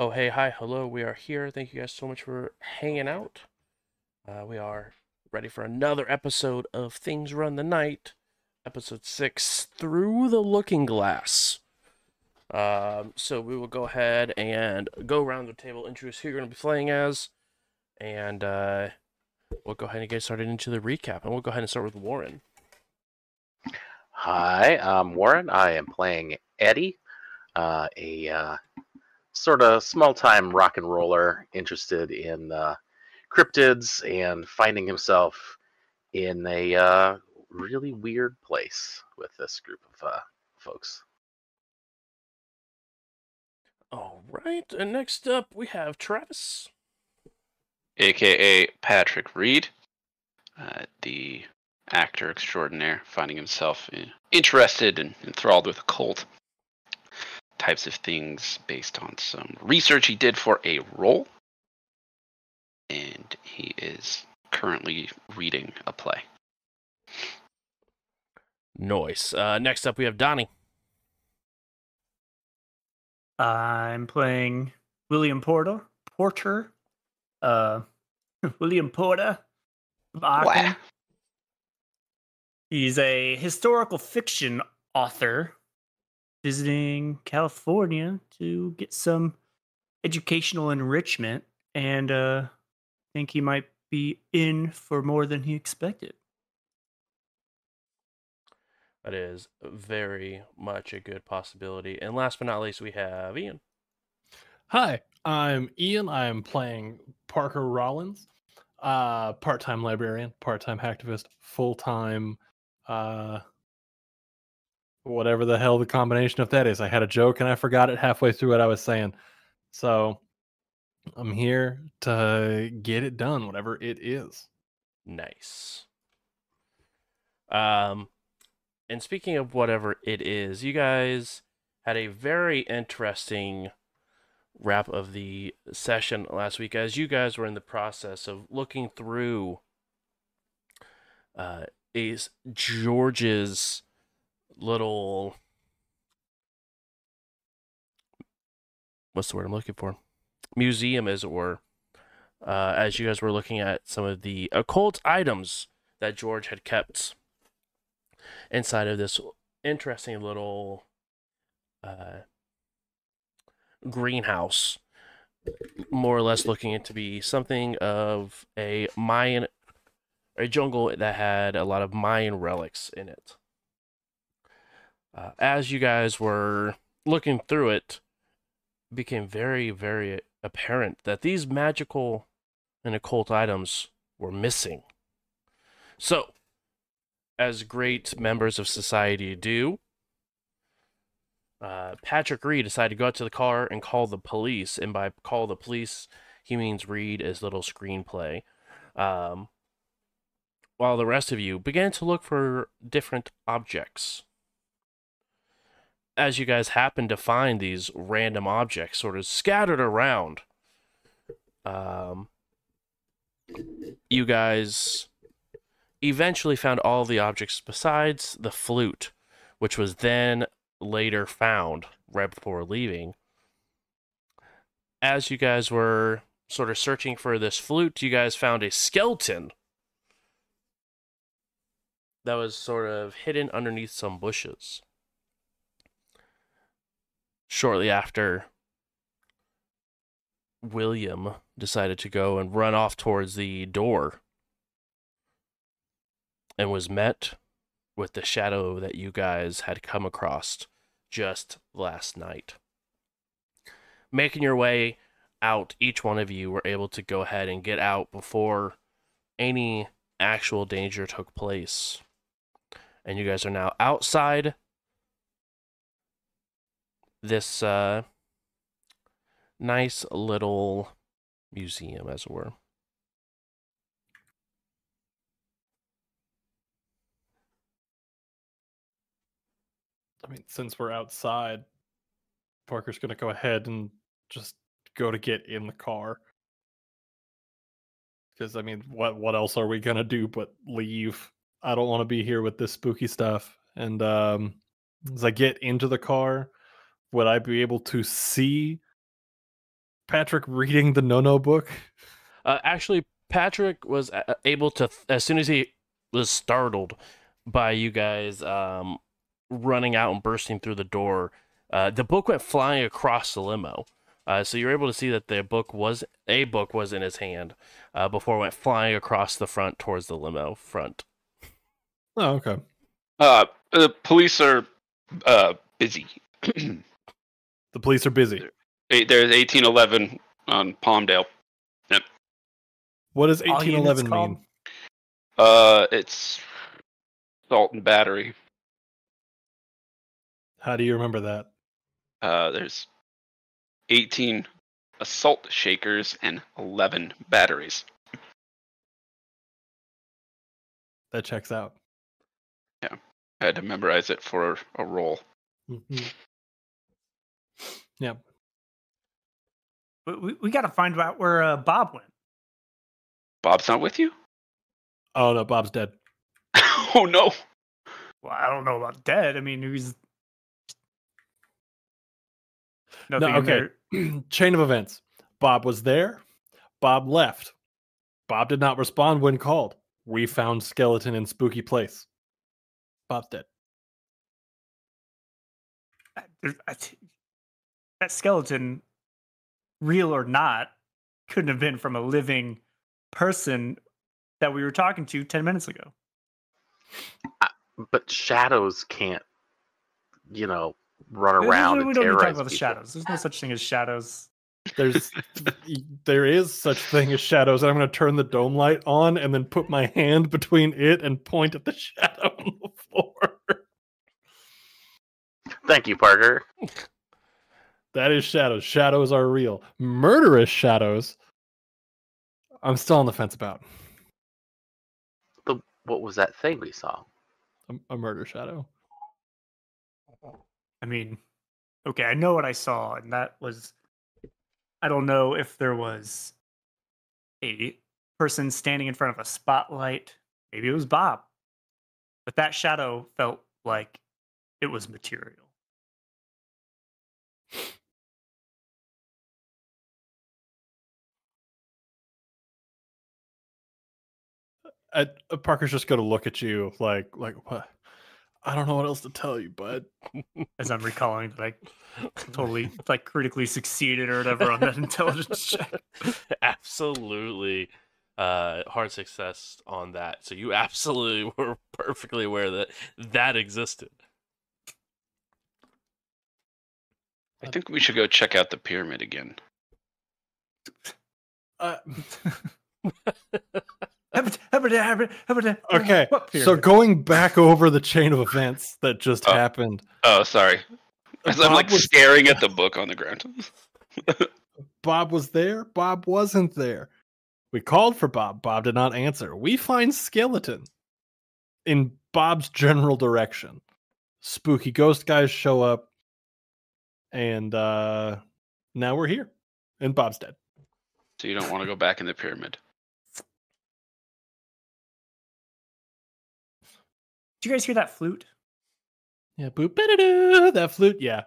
Oh, hey, hi, hello, we are here. Thank you guys so much for hanging out. We are ready for another episode of Things Run the Night, episode 6, Through the Looking Glass. So we will go ahead and go around the table, introduce who you're going to be playing as, and we'll go ahead and get started into the recap, and we'll go ahead and start with Warren. Hi, I'm Warren. I am playing Eddie, sort of small-time rock and roller interested in cryptids and finding himself in a really weird place with this group of folks. All right, and next up we have Travis, aka Patrick Reed, the actor extraordinaire, finding himself interested and enthralled with a cult. Types of things based on some research he did for a role, and he is currently reading a play. Nice. Next up we have Donnie. I'm playing William Porter. William Porter. Wow. He's a historical fiction author visiting California to get some educational enrichment, and think he might be in for more than he expected. That is very much a good possibility. And last but not least, we have Ian. Hi, I'm Ian. I am playing Parker Rollins, part-time librarian, part-time hacktivist, full-time... whatever the hell the combination of that is. I had a joke and I forgot it halfway through what I was saying. So I'm here to get it done, whatever it is. Nice. And speaking of whatever it is, you guys had a very interesting wrap of the session last week as you guys were in the process of looking through Ace George's little, what's the word I'm looking for, museum, as it were, as you guys were looking at some of the occult items that George had kept inside of this interesting little greenhouse, more or less looking it to be something of a Mayan, a jungle that had a lot of Mayan relics in it. As you guys were looking through it, it became very, very apparent that these magical and occult items were missing. So, as great members of society do, Patrick Reed decided to go out to the car and call the police. And by call the police, he means read his little screenplay. While the rest of you began to look for different objects. As you guys happen to find these random objects sort of scattered around, you guys eventually found all the objects besides the flute, which was then later found right before leaving. As you guys were sort of searching for this flute, you guys found a skeleton that was sort of hidden underneath some bushes. Shortly after, William decided to go and run off towards the door and was met with the shadow that you guys had come across just last night. Making your way out, each one of you were able to go ahead and get out before any actual danger took place. And you guys are now outside this nice little museum, as it were. I mean, since we're outside, Parker's going to go ahead and just go to get in the car. Because, I mean, what else are we going to do but leave? I don't want to be here with this spooky stuff. And as I get into the car, would I be able to see Patrick reading the no-no book? Actually, Patrick was able to, as soon as he was startled by you guys running out and bursting through the door, the book went flying across the limo. So you're able to see that the book was, a book was in his hand before it went flying across the front towards the limo front. Oh, okay. The police are busy. The police are busy. There's 1811 on Palmdale. Yep. What does 1811 mean? It's assault and battery. How do you remember that? There's 18 assault shakers and 11 batteries. That checks out. Yeah. I had to memorize it for a role. Mm-hmm. Yeah. We got to find out where Bob went. Bob's not with you? Oh, no. Bob's dead. Oh, no. Well, I don't know about dead. I mean, he's... Nothing no, okay. Chain of events. Bob was there. Bob left. Bob did not respond when called. We found skeleton in spooky place. Bob's dead. That skeleton, real or not, couldn't have been from a living person that we were talking to 10 minutes ago. But shadows can't, you know, run around. We don't need to talk about the shadows. There's no such thing as shadows. There is such thing as shadows. And I'm going to turn the dome light on and then put my hand between it and point at the shadow on the floor. Thank you, Parker. That is shadows. Shadows are real. Murderous shadows. I'm still on the fence about. But what was that thing we saw? A murder shadow. I mean, okay, I know what I saw, and that was... I don't know if there was a person standing in front of a spotlight. Maybe it was Bob. But that shadow felt like it was material. Parker's just going to look at you like what? I don't know what else to tell you, bud. As I'm recalling that I totally critically succeeded or whatever on that intelligence check. Absolutely. Hard success on that. So you absolutely were perfectly aware that that existed. I think we should go check out the pyramid again. Okay, so going back over the chain of events that just happened. Oh, sorry. I'm staring at the book on the ground. Bob was there. Bob wasn't there. We called for Bob. Bob did not answer. We find skeleton in Bob's general direction. Spooky ghost guys show up. And now we're here. And Bob's dead. So you don't want to go back in the pyramid? Did you guys hear that flute? Yeah, boop, ba-da-da, that flute, yeah.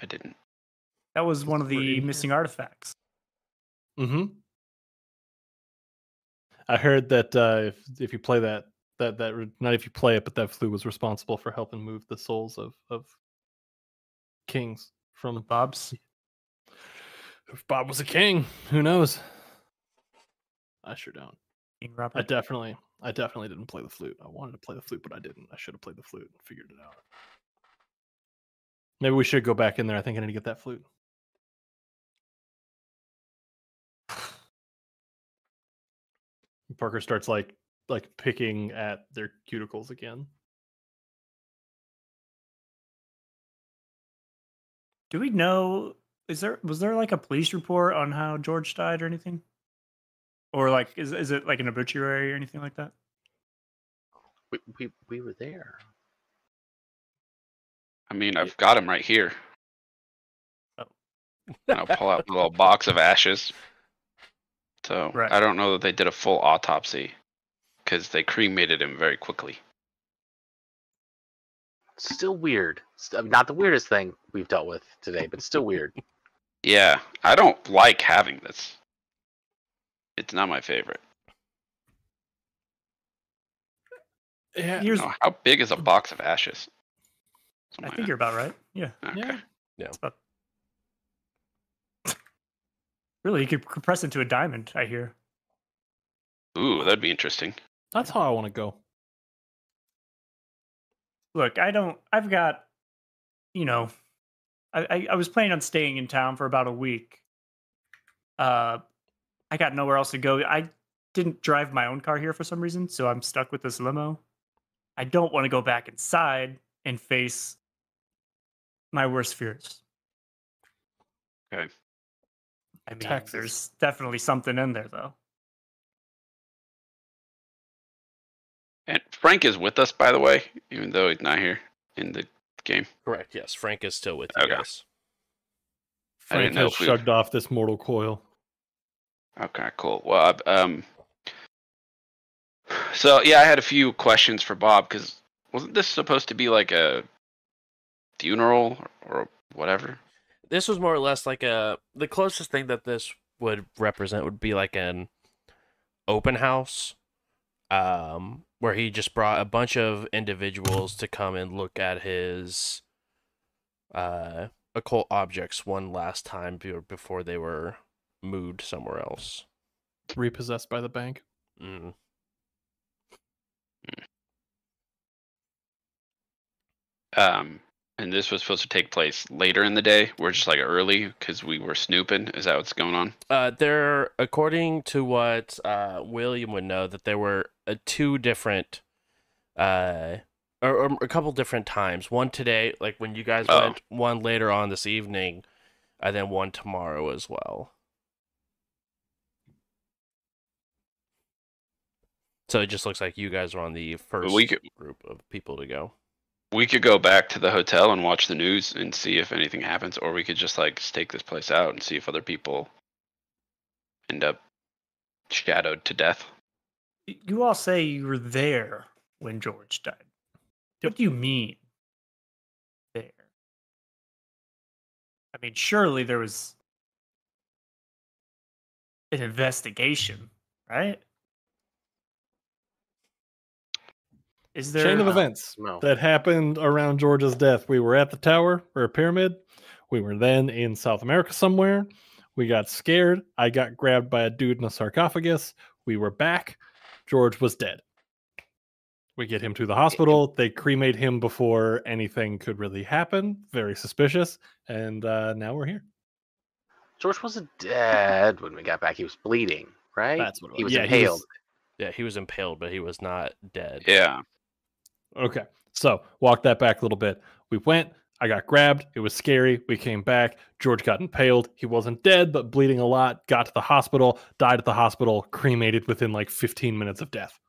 I didn't. That was one of the missing artifacts. Mm-hmm. I heard that if you play that not if you play it, but that flute was responsible for helping move the souls of kings from Bob's. If Bob was a king, who knows? I sure don't. King Robert. I definitely didn't play the flute. I wanted to play the flute, but I didn't. I should have played the flute and figured it out. Maybe we should go back in there. I think I need to get that flute. Parker starts like picking at their cuticles again. Do we know? Was there like a police report on how George died or anything? Or like, is it like an obituary or anything like that? We were there. I mean, I've got him right here. Oh. I'll pull out a little box of ashes. So right. I don't know that they did a full autopsy because they cremated him very quickly. Still weird. Not the weirdest thing we've dealt with today, but still weird. Yeah, I don't like having this. It's not my favorite. Yeah. No, how big is a box of ashes? Something I think you're about right. Yeah. Okay. Yeah. No. About... Really, you could compress into a diamond, I hear. Ooh, that'd be interesting. That's how I want to go. Look, I've got, you know, I was planning on staying in town for about a week. I got nowhere else to go. I didn't drive my own car here for some reason, so I'm stuck with this limo. I don't want to go back inside and face my worst fears. Okay. I mean, there's definitely something in there, though. And Frank is with us, by the way, even though he's not here in the game. Correct, yes. Frank is still with you guys. Frank has shrugged off this mortal coil. Okay, cool. Well, so, yeah, I had a few questions for Bob, because wasn't this supposed to be like a funeral or whatever? This was more or less like the closest thing that this would represent would be like an open house. Where he just brought a bunch of individuals to come and look at his occult objects one last time before they were moved somewhere else. Repossessed by the bank. Mm. And this was supposed to take place later in the day. We're just like early because we were snooping. Is that what's going on? There, according to what William would know, that there were two different, or a couple different times. One today, like when you guys went. One later on this evening, and then one tomorrow as well. So it just looks like you guys are on the first group of people to go. We could go back to the hotel and watch the news and see if anything happens, or we could just like stake this place out and see if other people end up shadowed to death. You all say you were there when George died. What do you mean there? I mean, surely there was an investigation, right? Is there chain of events that happened around George's death? We were at the tower or pyramid. We were then in South America somewhere. We got scared. I got grabbed by a dude in a sarcophagus. We were back. George was dead. We get him to the hospital. They cremate him before anything could really happen. Very suspicious. And now we're here. George wasn't dead when we got back. He was bleeding, right? That's what it was. He was impaled. He was impaled, but he was not dead. Yeah. Okay, so walk that back a little bit. We went, I got grabbed, it was scary, we came back, George got impaled, he wasn't dead, but bleeding a lot, got to the hospital, died at the hospital, cremated within like 15 minutes of death.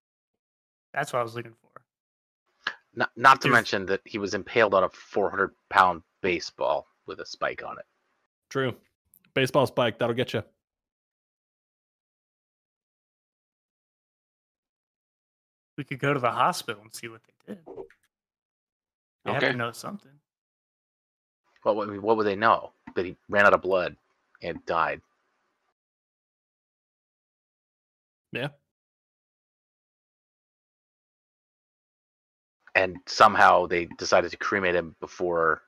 That's what I was looking for. Not to mention that he was impaled on a 400-pound baseball with a spike on it. True. Baseball spike, that'll get you. We could go to the hospital and see what they did. They have to know something. Well, what would they know? That he ran out of blood and died. Yeah. And somehow they decided to cremate him before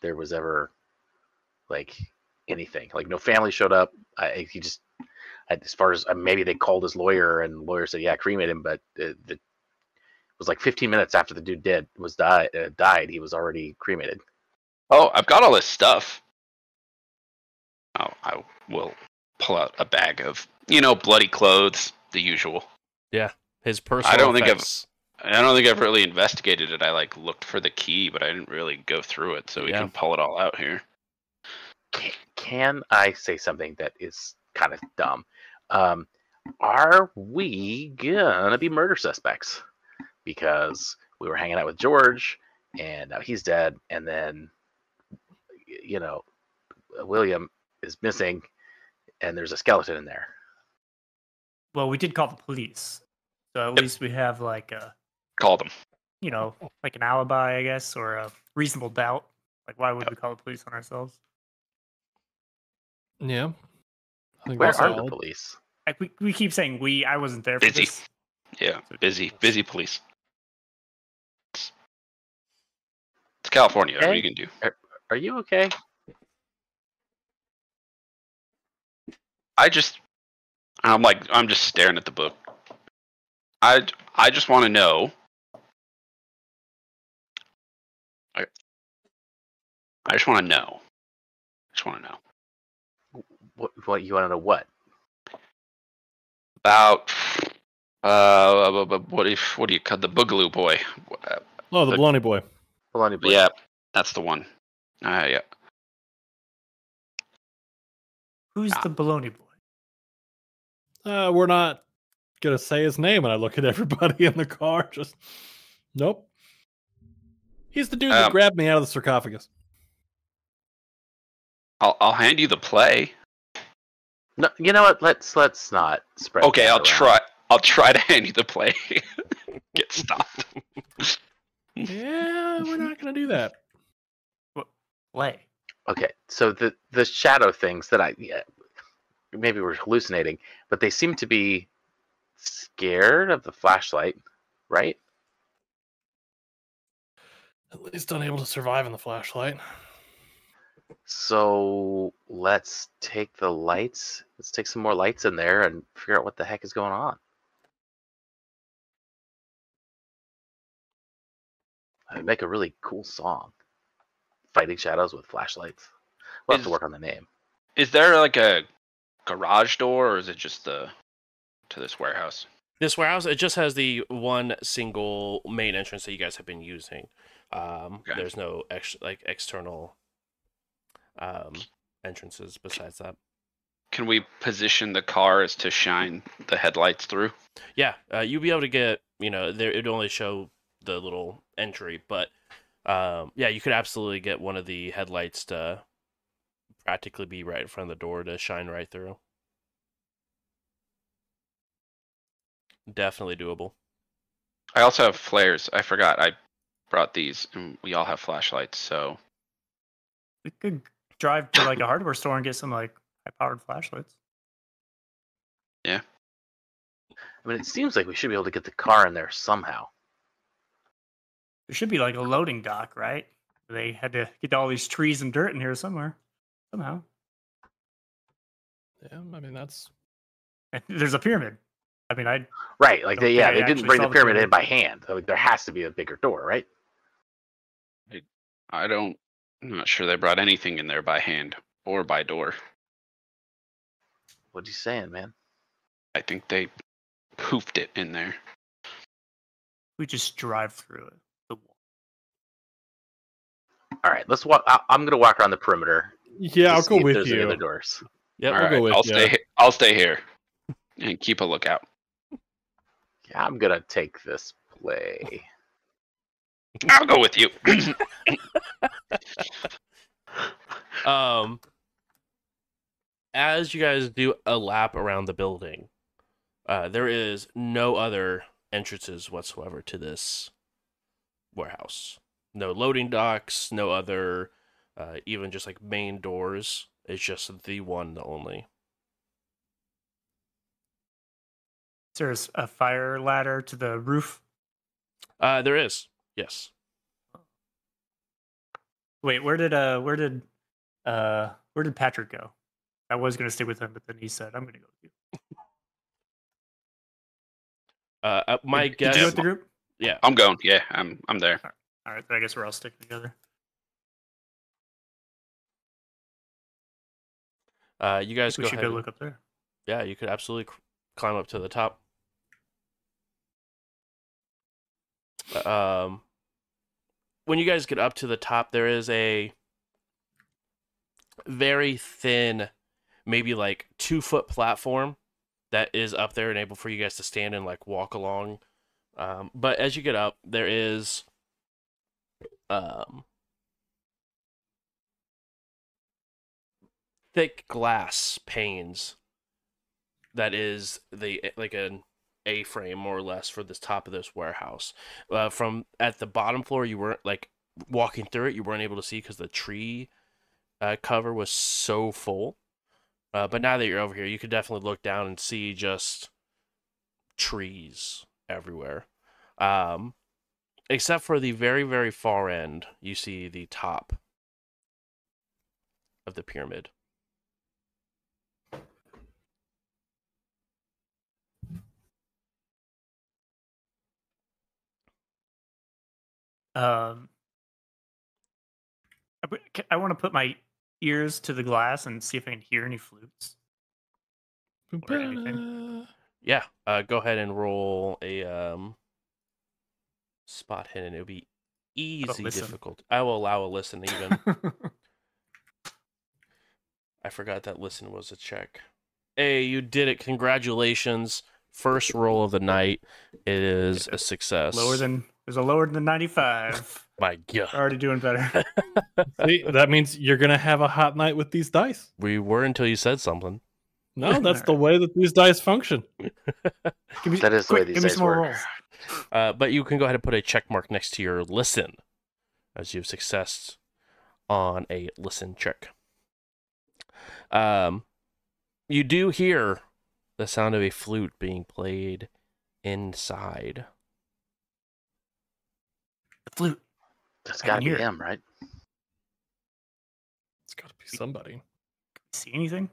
there was ever, like, anything. Like, no family showed up. He just... As far as maybe they called his lawyer and the lawyer said, yeah, cremate him. But it was like 15 minutes after the dude died. He was already cremated. Oh, I've got all this stuff. Oh, I will pull out a bag of, you know, bloody clothes, the usual. Yeah. His personal I don't think I've really investigated it. I like looked for the key, but I didn't really go through it. So we can pull it all out here. Can I say something that is kind of dumb? Are we gonna be murder suspects? Because we were hanging out with George, and now he's dead, and then, you know, William is missing, and there's a skeleton in there. Well, we did call the police, so at least we have like a call them, you know, like an alibi, I guess, or a reasonable doubt. Like, why would we call the police on ourselves? Yeah. I think where are the police? We keep saying we. I wasn't there. Busy. For this. Yeah, busy. Busy police. It's California. Okay. What are you going to do? Are you okay? I'm just staring at the book. I just want to know. I just want to know. What you want to know? What about what do you cut the Boogaloo boy? Oh, the Bologna boy. Bologna boy. Yeah, that's the one. Yeah. Who's the Bologna boy? We're not gonna say his name. And I look at everybody in the car. Just nope. He's the dude that grabbed me out of the sarcophagus. I'll hand you the play. No, you know what? Let's not spread. Okay, I'll try. I'll try to hand you the play. Get stopped. Yeah, we're not gonna do that. What play? Okay, so the shadow things that maybe we're hallucinating, but they seem to be scared of the flashlight, right? At least unable to survive in the flashlight. So let's take the lights. Let's take some more lights in there and figure out what the heck is going on. I would make a really cool song. Fighting shadows with flashlights. We'll have to work on the name. Is there like a garage door, or is it just to this warehouse? This warehouse, it just has the one single main entrance that you guys have been using. Okay. There's no external entrances besides that. Can we position the car as to shine the headlights through? Yeah, you'll be able to get, there it'd only show the little entry, but yeah, you could absolutely get one of the headlights to practically be right in front of the door to shine right through. Definitely doable. I also have flares. I forgot I brought these, and we all have flashlights, so we could drive to a hardware store and get some high-powered flashlights. Yeah. I mean, it seems like we should be able to get the car in there somehow. There should be a loading dock, right? They had to get all these trees and dirt in here somewhere, somehow. Yeah, I mean there's a pyramid. I mean, right? They didn't bring the pyramid in by hand. I mean, there has to be a bigger door, right? I'm not sure they brought anything in there by hand or by door. What are you saying, man? I think they poofed it in there. We just drive through it. All right, let's walk. I'm gonna walk around the perimeter. Yeah, I'll go with you. Other doors. Yeah, I'll stay here and keep a lookout. Yeah, I'm gonna take this play. I'll go with you. As you guys do a lap around the building, there is no other entrances whatsoever to this warehouse. No loading docks, no other, even just main doors. It's just the one, the only. There's a fire ladder to the roof. There is. Yes. Wait, where did Patrick go? I was gonna stay with him, but then he said, "I'm gonna go with you." My guess. Did you go with the group? Yeah, I'm going. Yeah, I'm there. All right, then I guess we're all sticking together. You guys go ahead. We should go look up there. Yeah, you could absolutely climb up to the top. When you guys get up to the top, there is a very thin, maybe 2-foot platform that is up there and able for you guys to stand and walk along. But as you get up, there is thick glass panes that is the an A-frame more or less for this top of this warehouse. From at the bottom floor, you weren't walking through it. You weren't able to see because the tree cover was so full. But now that you're over here, you could definitely look down and see just trees everywhere. Except for the very, very far end, you see the top of the pyramid. I want to put my ears to the glass and see if I can hear any flutes or anything. Yeah, go ahead and roll a spot hidden. It'll be easy difficult. I will allow a listen even. I forgot that listen was a check. Hey, you did it! Congratulations. First roll of the night. It is a success. There's a lower than 95. My God. Already doing better. See, that means you're going to have a hot night with these dice. We were until you said something. No, that's the way that these dice function. That is the way these dice work. But you can go ahead and put a check mark next to your listen as you have success on a listen check. You do hear the sound of a flute being played inside. Flute. That's gotta be him, right? It's gotta be somebody. Can you see anything?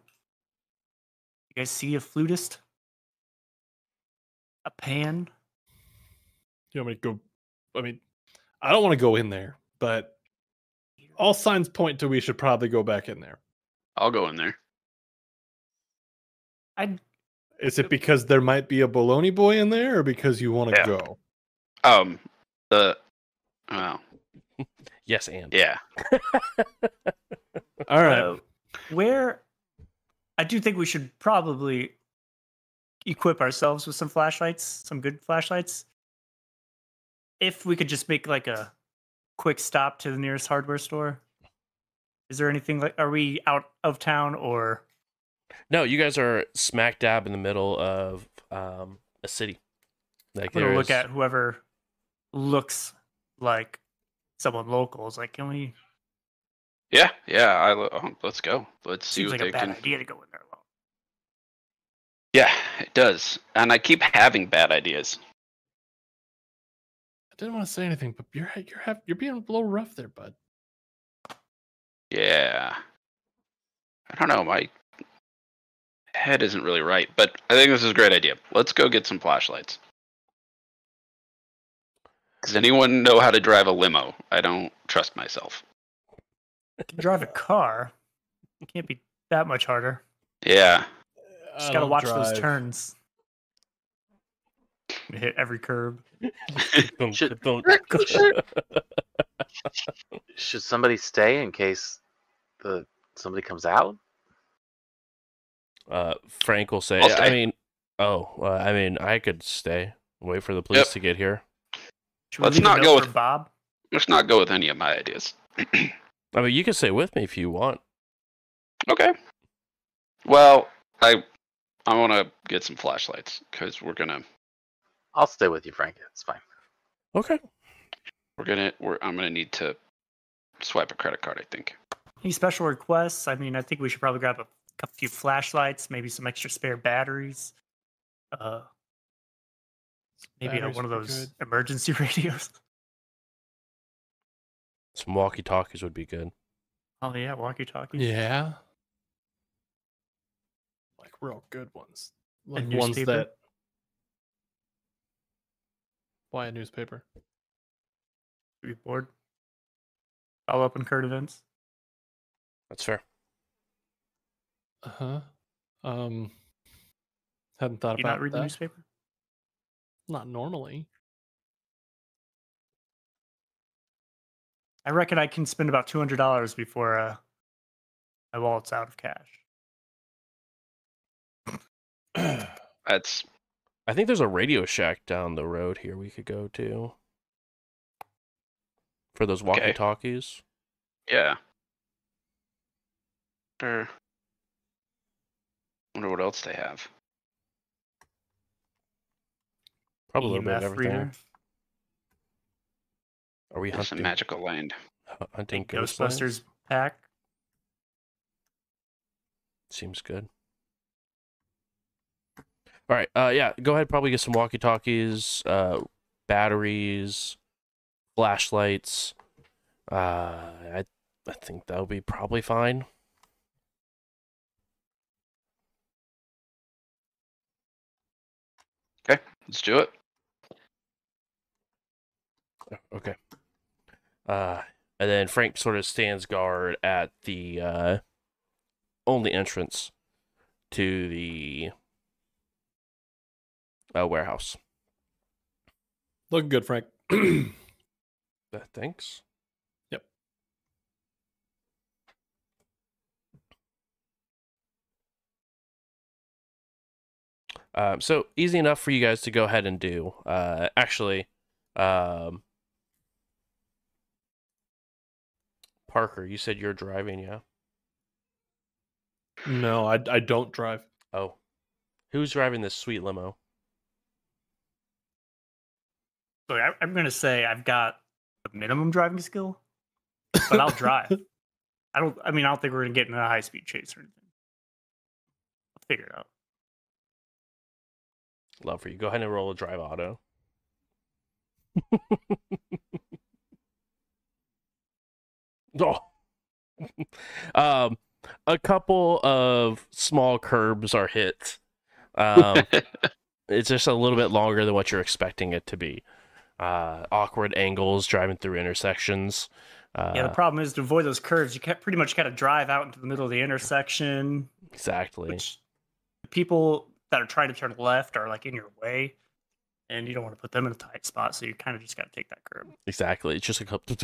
You guys see a flutist? A pan? You want me to go? I mean, I don't want to go in there, but all signs point to we should probably go back in there. I'll go in there. Is it because there might be a baloney boy in there, or because you want to go? Wow. Yes, and yeah. All right. Where I do think we should probably equip ourselves with some flashlights, some good flashlights. If we could just make like a quick stop to the nearest hardware store. Is there anything like? Are we out of town or? No, you guys are smack dab in the middle of a city. Like I'm gonna look at whoever looks like someone local. It's like, can we? Yeah. Let's go. Let's see what they can. Seems like a bad idea to go in there alone. Yeah, it does, and I keep having bad ideas. I didn't want to say anything, but you're being a little rough there, bud. Yeah, I don't know. My head isn't really right, but I think this is a great idea. Let's go get some flashlights. Does anyone know how to drive a limo? I don't trust myself. I can drive a car. It can't be that much harder. Yeah. Just gotta watch those turns. Hit every curb. Should somebody stay in case somebody comes out? Frank will say, I could stay. Wait for the police to get here. Bob? Let's not go with any of my ideas. I mean, you can stay with me if you want. Okay. Well, I want to get some flashlights because we're gonna. I'll stay with you, Frank. It's fine. Okay. I'm gonna need to swipe a credit card, I think. Any special requests? I mean, I think we should probably grab a few flashlights, maybe some extra spare batteries. Maybe one of those emergency radios. Some walkie-talkies would be good. Oh, yeah, walkie-talkies. Yeah. Like real good ones. Like ones that... Why a newspaper? Are you bored? Follow up on current events? That's fair. Uh-huh. Hadn't thought about that. You not read the newspaper? Not normally. I reckon I can spend about $200 before my wallet's out of cash. I think there's a Radio Shack down the road here we could go to for those walkie-talkies. Yeah. Wonder what else they have. Probably a little bit of everything. Reader. Are we hunting? Some magical land. Hunting Ghostbusters pack. Seems good. All right, yeah, go ahead, probably get some walkie-talkies, batteries, flashlights. I think that'll be probably fine. Okay, let's do it. Okay. And then Frank sort of stands guard at the only entrance to the warehouse. Looking good, Frank. Thanks. Yep. So easy enough for you guys to go ahead and do. Actually, Parker, you said you're driving, yeah? No, I don't drive. Oh. Who's driving this sweet limo? Look, I'm going to say I've got a minimum driving skill, but I'll drive. I don't think we're going to get in a high-speed chase or anything. I'll figure it out. Love for you. Go ahead and roll a drive auto. Oh. A couple of small curbs are hit. It's just a little bit longer than what you're expecting it to be. Awkward angles, driving through intersections. Yeah, the problem is to avoid those curves, you pretty much got to drive out into the middle of the intersection. Exactly. Which people that are trying to turn left are like in your way, and you don't want to put them in a tight spot, so you kind of just got to take that curve. Exactly. It's just a couple.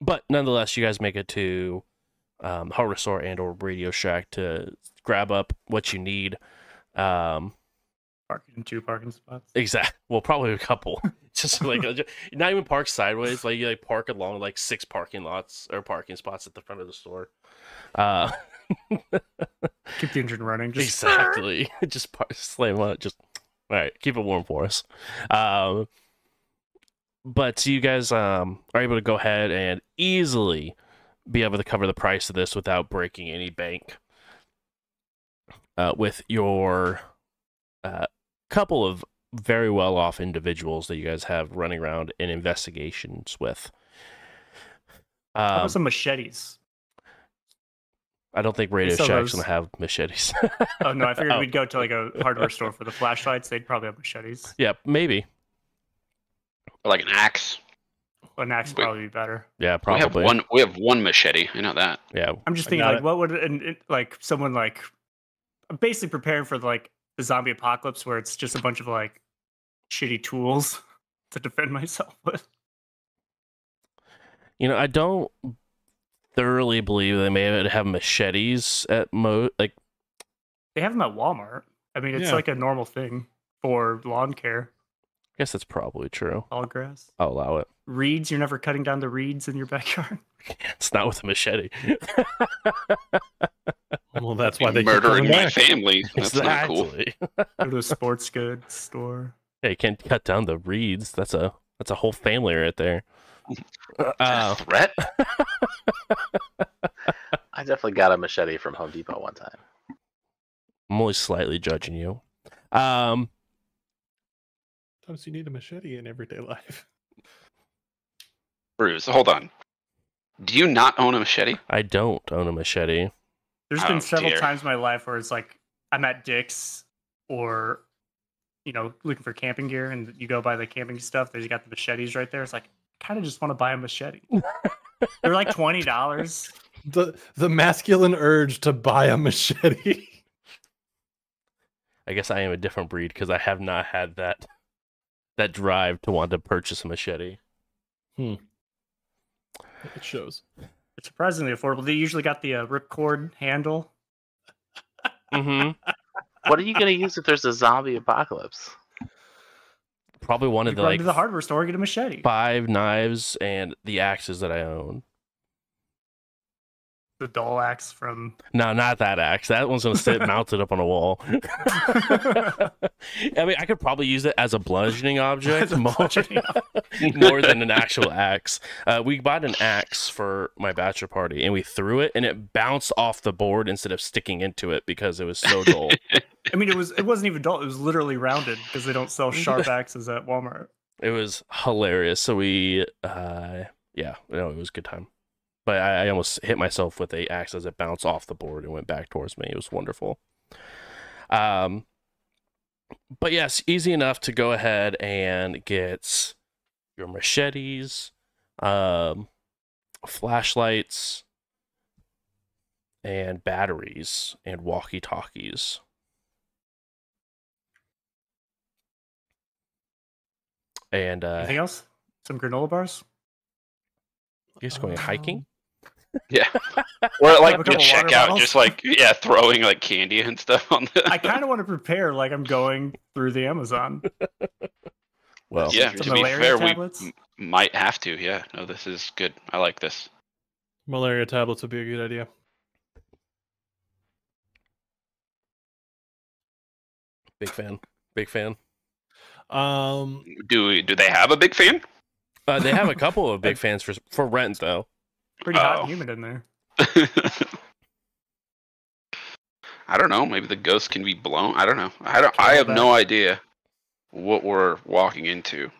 But nonetheless, you guys make it to Hardware Store and/or Radio Shack to grab up what you need. Parking, 2 parking spots. Exactly. Well, probably a couple. Just like not even park sideways. Like you like park along like 6 parking lots or parking spots at the front of the store. Keep the engine running. Just exactly. Just slam on it. Just all right. Keep it warm for us. But you guys are able to go ahead and easily be able to cover the price of this without breaking any bank with your couple of very well-off individuals that you guys have running around in investigations with. How about some machetes? I don't think Radio Shack's going to have machetes. Oh, no, I figured we'd go to like a hardware store for the flashlights. They'd probably have machetes. Yeah, maybe. Like an axe. An axe would probably be better. Yeah, probably. We have one machete. I know that. Yeah. I'm just thinking, like, what would like someone like? I'm basically preparing for like the zombie apocalypse, where it's just a bunch of like shitty tools to defend myself with. You know, I don't thoroughly believe they may have machetes at like. They have them at Walmart. I mean, it's like a normal thing for lawn care. I guess that's probably true. All grass. I'll allow it. Reeds? You're never cutting down the reeds in your backyard? It's not with a machete. Well, that's why they murdering my family. That's exactly. Not cool. Go to a sports goods store. Yeah, you can't cut down the reeds. That's a whole family right there. Is that a threat? I definitely got a machete from Home Depot one time. I'm only slightly judging you. Sometimes you need a machete in everyday life. Bruce, hold on. Do you not own a machete? I don't own a machete. There's been several times in my life where it's like I'm at Dick's or, you know, looking for camping gear, and you go buy the camping stuff. There's got the machetes right there. It's like I kind of just want to buy a machete. They're like $20. The masculine urge to buy a machete. I guess I am a different breed because I have not had that drive to want to purchase a machete. It shows. It's surprisingly affordable. They usually got the ripcord handle. What are you going to use if there's a zombie apocalypse? Probably one of the like to the hardware store and get a machete. 5 knives and the axes that I own. The dull axe from... No, not that axe. That one's going to sit mounted up on a wall. I mean, I could probably use it as a bludgeoning object more than an actual axe. We bought an axe for my bachelor party, and we threw it, and it bounced off the board instead of sticking into it because it was so dull. I mean, it wasn't even dull. It was literally rounded because they don't sell sharp axes at Walmart. It was hilarious. So we... yeah, no, it was a good time. But I almost hit myself with an axe as it bounced off the board and went back towards me. It was wonderful. But yes, easy enough to go ahead and get your machetes, flashlights, and batteries, and walkie-talkies. And anything else? Some granola bars? You guys going hiking? Yeah, or like the checkout, just like throwing like candy and stuff on the... I kind of want to prepare like I'm going through the Amazon. Well, yeah. To be fair, we might have to. Yeah. No, this is good. I like this. Malaria tablets would be a good idea. Big fan. Big fan. Do they have a big fan? They have a couple of big fans for rent though. Pretty hot and humid in there. I don't know. Maybe the ghost can be blown. I don't know. I have no idea what we're walking into.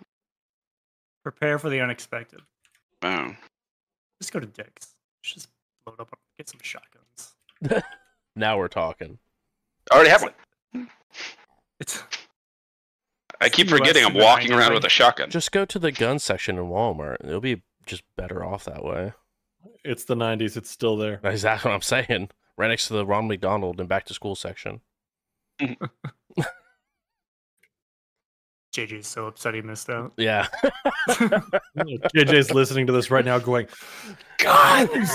Prepare for the unexpected. Boom. Just go to Dick's. Just load up. Get some shotguns. Now we're talking. I already have one. I keep forgetting I'm walking around with a shotgun. Just go to the gun section in Walmart. It'll be just better off that way. It's the 90s. It's still there. That's exactly what I'm saying. Right next to the Ronald McDonald and back to school section. JJ's so upset he missed out. Yeah. JJ's listening to this right now going, guns!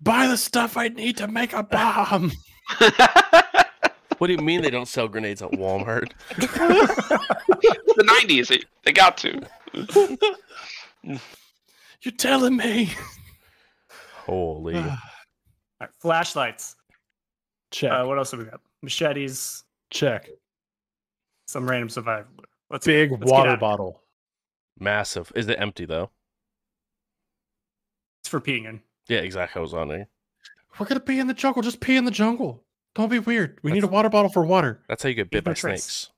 Buy the stuff I need to make a bomb! What do you mean they don't sell grenades at Walmart? The 90s, they got to. You're telling me. Holy. All right, flashlights. Check. What else have we got? Machetes. Check. Some random survivor. Let's water bottle. Massive. Is it empty, though? It's for peeing in. Yeah, exactly. I was on there. We're going to pee in the jungle. Just pee in the jungle. Don't be weird. We need a water bottle for water. That's how you get bit by snakes.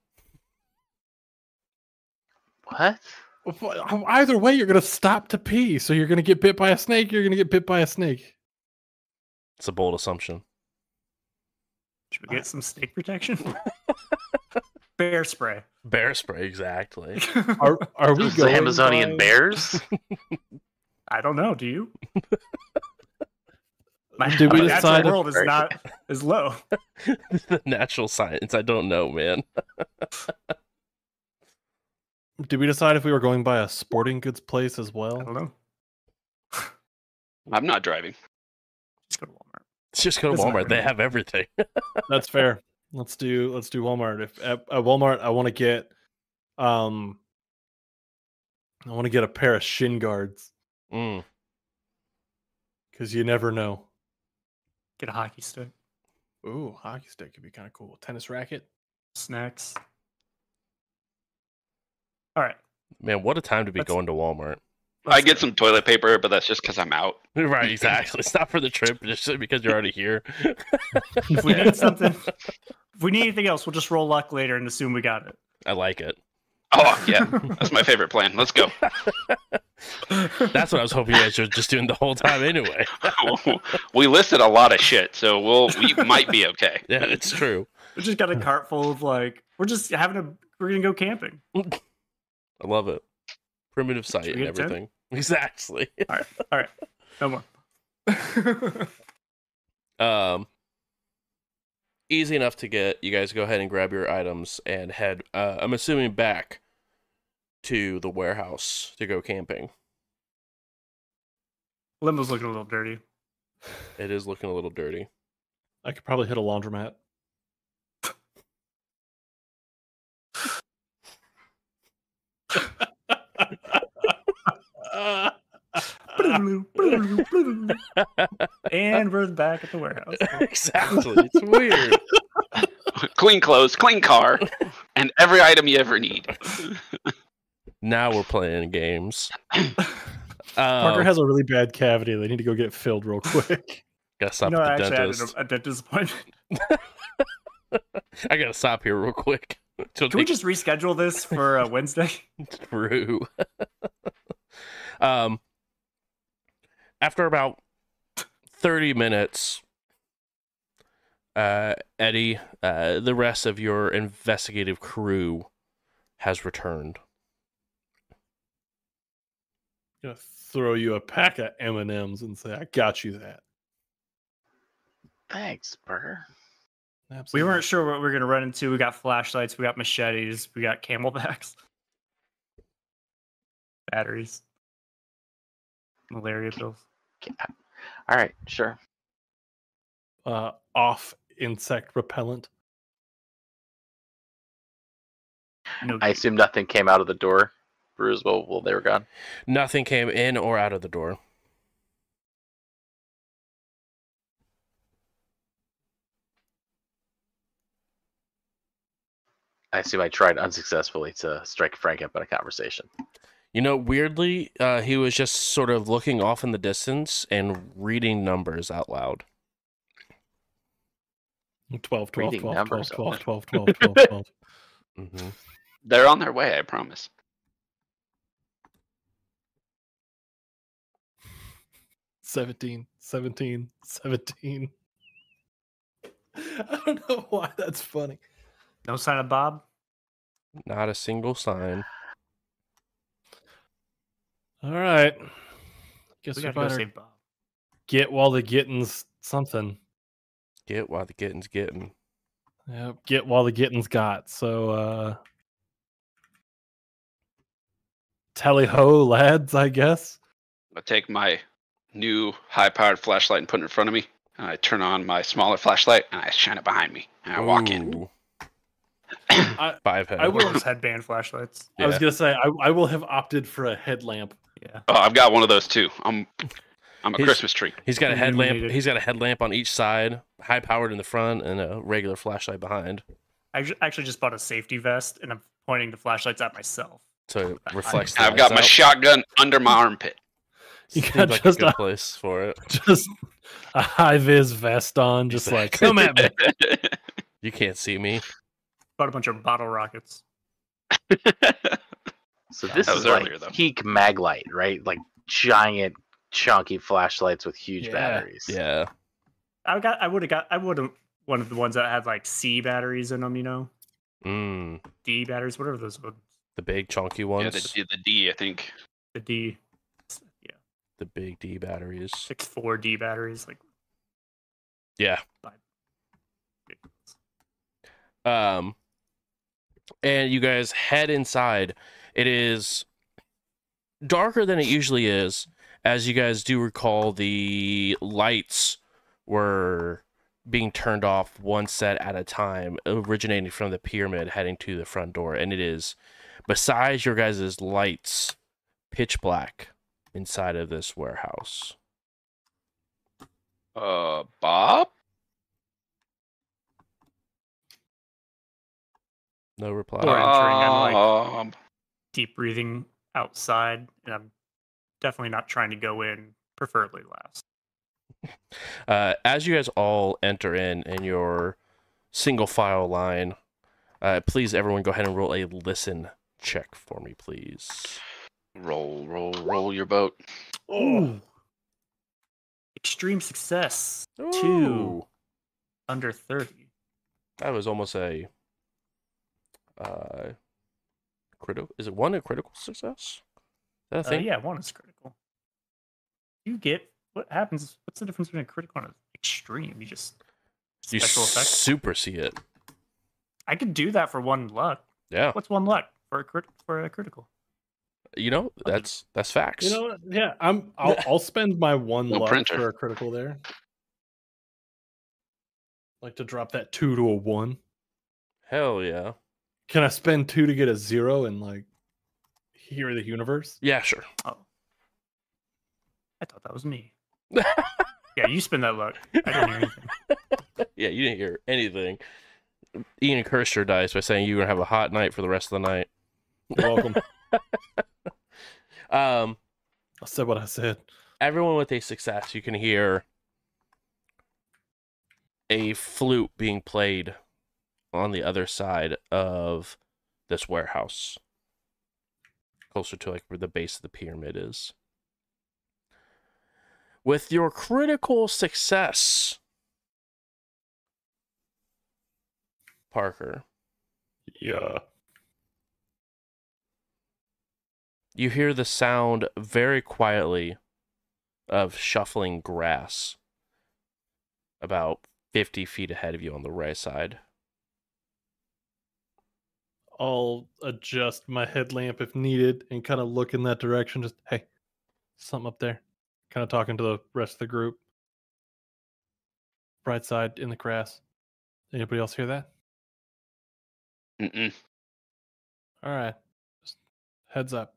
What? Either way, you're going to stop to pee. So you're going to get bit by a snake. You're going to get bit by a snake. It's a bold assumption. Should we get some snake protection? Bear spray. Bear spray, exactly. Are we going Amazonian bears? I don't know. Do you? Did we decide the world is not as low? The natural science. I don't know, man. Did we decide if we were going by a sporting goods place as well? I don't know. I'm not driving. Just go to Walmart. Just go to Walmart. They have everything. That's fair. Let's do Walmart. If at Walmart, I want to get a pair of shin guards. Mm. Because you never know. Get a hockey stick. Ooh, hockey stick could be kind of cool. Tennis racket. Snacks. All right. Man, what a time to be going to Walmart. I get some toilet paper, but that's just because I'm out. Right, exactly. It's not for the trip, just because you're already here. If we need something, if we need anything else, we'll just roll luck later and assume we got it. I like it. Oh, yeah. That's my favorite plan. Let's go. That's what I was hoping you guys were just doing the whole time anyway. We listed a lot of shit, so we might be okay. Yeah, it's true. We just got a cart full of, like, we're going to go camping. I love it. Primitive site and everything. 10? Exactly. All right. No more. Easy enough to get. You guys go ahead and grab your items and head, I'm assuming, back to the warehouse to go camping. Limbo's looking a little dirty. It is looking a little dirty. I could probably hit a laundromat. And we're back at the warehouse. Exactly. It's weird. Clean clothes, clean car, and every item you ever need. Now we're playing games. Parker has a really bad cavity. They need to go get filled real quick. Gotta stop at the dentist. I had a dentist appointment. I gotta stop here real quick. Can we just reschedule this for Wednesday? True. After about 30 minutes, Eddie, the rest of your investigative crew has returned. I'm gonna throw you a pack of M&Ms and say, "I got you that." Thanks, Parker. Absolutely. We weren't sure what we were going to run into. We got flashlights, we got machetes, we got camelbacks, batteries, malaria pills. All right, sure. Off insect repellent. No, I assume nothing came out of the door, Bruce, while they were gone? Nothing came in or out of the door. I assume I tried unsuccessfully to strike Frank up in a conversation. You know, weirdly, he was just sort of looking off in the distance and reading numbers out loud. 12, 12, 12, 12, 12, 12, 12, 12, 12. Mm-hmm. They're on their way, I promise. $17, $17, $17. I don't know why that's funny. No sign of Bob? Not a single sign. All right. Guess we gotta go save Bob. Get while the getting's something. Get while the getting's getting. Yep. Get while the getting's got. So, tally ho, lads, I guess. I take my new high-powered flashlight and put it in front of me. And I turn on my smaller flashlight and I shine it behind me. And I walk in. I will have headband flashlights. Yeah. I was gonna say I will have opted for a headlamp. Yeah. Oh, I've got one of those too. I'm a Christmas tree. He's got a headlamp. He's got a headlamp on each side, high powered in the front, and a regular flashlight behind. I actually just bought a safety vest, and I'm pointing the flashlights at myself. So it reflects. I've got my shotgun under my armpit. You got like just a place for it. Just a high vis vest on, just like come at me. You can't see me. Bought a bunch of bottle rockets. So this is like peak mag light, right? Like giant, chunky flashlights with huge batteries. Yeah, I would have one of the ones that had like C batteries in them, you know, D batteries, whatever those were. The big chunky ones. Yeah, the D, I think. The D. Yeah. The big D batteries. 6.4 D batteries, like. Yeah. And you guys head inside. It is darker than it usually is. As you guys do recall, the lights were being turned off one set at a time, originating from the pyramid heading to the front door. And it is, besides your guys' lights, pitch black inside of this warehouse. Bob? No reply. We're entering. I'm like deep breathing outside, and I'm definitely not trying to go in, preferably last. As you guys all enter in your single file line, please everyone go ahead and roll a listen check for me, please. Roll your boat. Ooh. Extreme success. Ooh. 2 under 30. That was almost a critical. Is it one a critical success? Is that a thing? Yeah, one is critical. You get what happens. What's the difference between a critical and an extreme? You just special effects. Super see it. I could do that for one luck. Yeah. What's one luck for a critical? You know, that's facts. You know, yeah. I'll spend my one luck for a critical there. Like to drop that 2 to a 1. Hell yeah. Can I spend 2 to get a 0 and like hear the universe? Yeah, sure. Oh. I thought that was me. Yeah, you spin that luck. I didn't hear anything. Yeah, you didn't hear anything. Ian cursed your dice by saying you were going to have a hot night for the rest of the night. You're welcome. I said what I said. Everyone with a success, you can hear a flute being played on the other side of this warehouse, closer to like where the base of the pyramid is. With your critical success, Parker. Yeah. You hear the sound very quietly of shuffling grass about 50 feet ahead of you on the right side. I'll adjust my headlamp if needed and kind of look in that direction. Just, hey, something up there. Kind of talking to the rest of the group. Bright side in the grass. Anybody else hear that? Mm-mm. All right. Just heads up.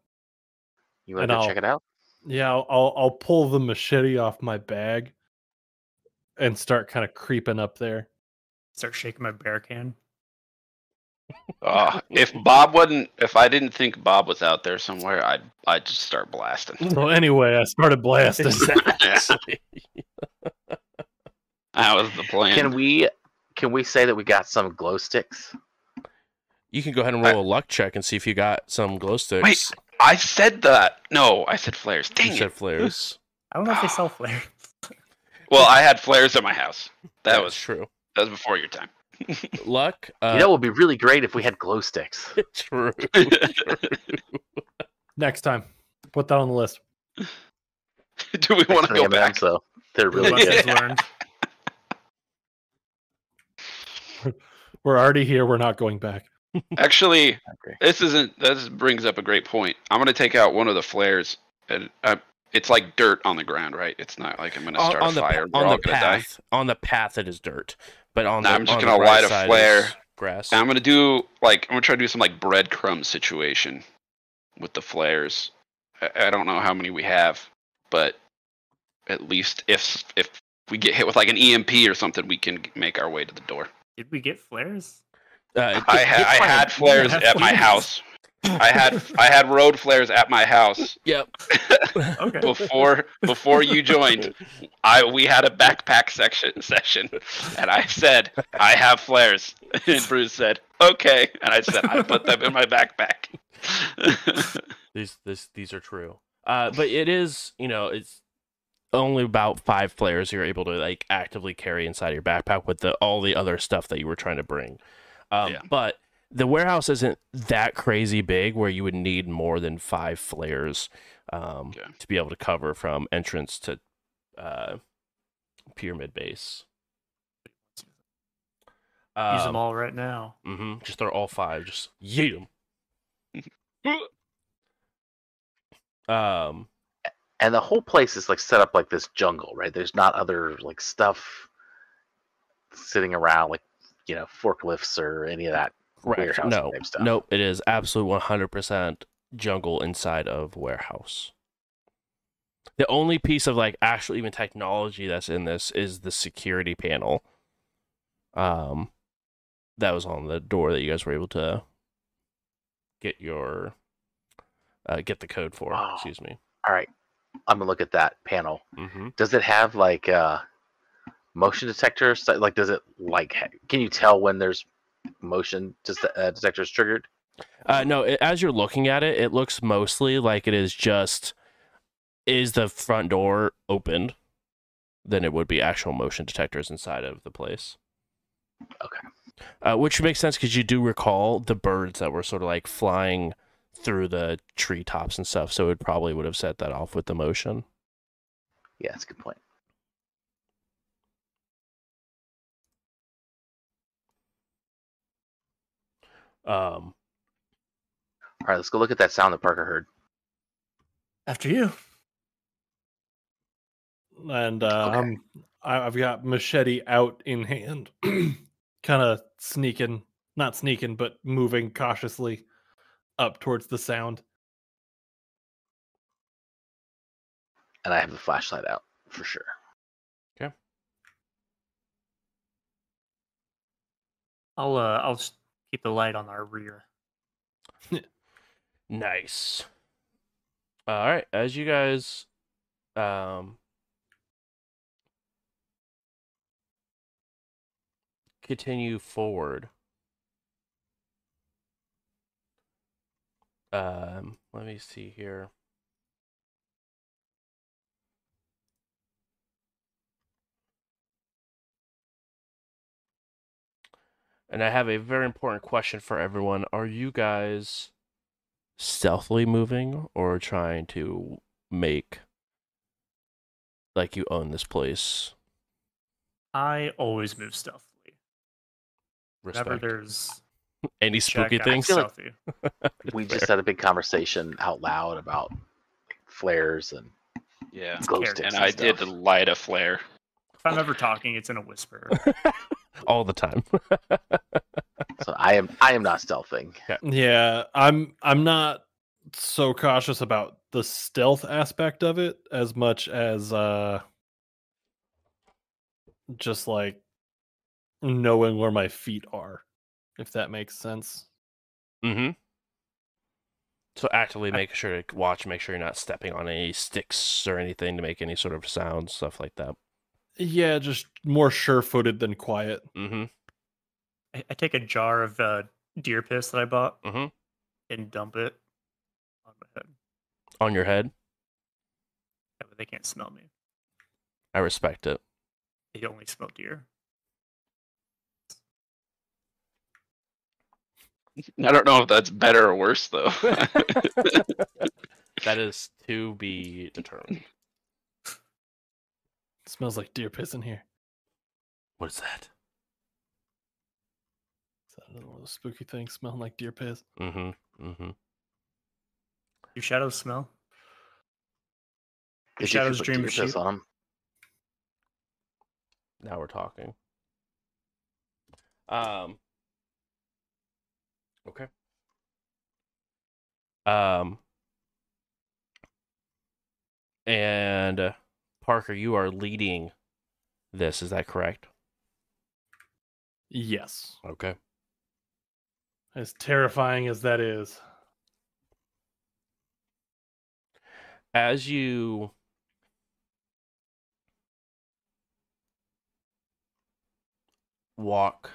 You want to check it out? Yeah, I'll pull the machete off my bag and start kind of creeping up there. Start shaking my beer can. If I didn't think Bob was out there somewhere, I'd just start blasting. Well, anyway, I started blasting. Exactly. That was the plan. Can we say that we got some glow sticks? You can go ahead and roll a luck check and see if you got some glow sticks. Wait, I said that. No, I said flares. Dang it. You said flares. I don't know if they sell flares. Well, I had flares at my house. That was true. That was before your time. Luck. You know, it would be really great if we had glow sticks. True. Next time, put that on the list. Do we want to go back? So they're really good. We're already here. We're not going back. Actually, this brings up a great point. I'm going to take out one of the flares. And it's like dirt on the ground, right? It's not like I'm going to start a fire. We're all going to die. On the path, it is dirt. But on I'm just going to light a flare. Grass. And I'm going to do I'm going to try to do some like breadcrumb situation with the flares. I don't know how many we have, but at least if we get hit with like an EMP or something, we can make our way to the door. Did we get flares? I had flares at my house. I had road flares at my house. Yep. Okay. Before you joined, we had a backpack session, and I said I have flares, and Bruce said okay, and I said I put them in my backpack. These are true. But it is, you know, it's only about 5 flares you're able to like actively carry inside your backpack with all the other stuff that you were trying to bring. Yeah. But the warehouse isn't that crazy big where you would need more than 5 flares to be able to cover from entrance to pyramid base. Use them all right now. Mm-hmm. Just throw all 5. Just yeet them. And the whole place is like set up like this jungle, right? There's not other like stuff sitting around, like, you know, forklifts or any of that. Right. No. Stuff. Nope. It is absolute 100% jungle inside of warehouse. The only piece of like actual even technology that's in this is the security panel. That was on the door that you guys were able to get your get the code for. Oh. Excuse me. All right, I'm gonna look at that panel. Mm-hmm. Does it have like motion detectors? Like, does it like? Can you tell when there's motion detectors triggered? No, as you're looking at it, it looks mostly like it is just, is the front door opened? Then it would be actual motion detectors inside of the place. Okay. Which makes sense because you do recall the birds that were sort of like flying through the treetops and stuff, so it probably would have set that off with the motion. Yeah, that's a good point. All right, let's go look at that sound that Parker heard. After you. And okay. I've got machete out in hand, kind of sneaking, not sneaking, but moving cautiously up towards the sound. and I have the flashlight out for sure. Okay. I'll keep the light on our rear. Nice. All right, as you guys continue forward. Let me see here. And I have a very important question for everyone. Are you guys stealthily moving or trying to make like you own this place? I always move stealthily. Respect. Whenever there's any spooky things. Like we just had a big conversation out loud about flares and yeah, glow sticks and I stuff. Did light a flare. If I'm ever talking, it's in a whisper. All the time. So I am not stealthing. Yeah, I'm not so cautious about the stealth aspect of it as much as just like knowing where my feet are, if that makes sense. Mm-hmm. So actively make sure to watch, make sure you're not stepping on any sticks or anything to make any sort of sound, stuff like that. Yeah, just more sure-footed than quiet. Mm-hmm. I take a jar of deer piss that I bought and dump it on my head. On your head? Yeah, but they can't smell me. I respect it. They only smell deer. I don't know if that's better or worse, though. That is to be determined. It smells like deer piss in here. What is that? Is that another one of those spooky things smelling like deer piss? Mm-hmm. Mm-hmm. Do shadows smell? Do shadows dream of sheep? On them? Now we're talking. Okay. And Parker, you are leading this, is that correct? Yes. Okay. As terrifying as that is. As you walk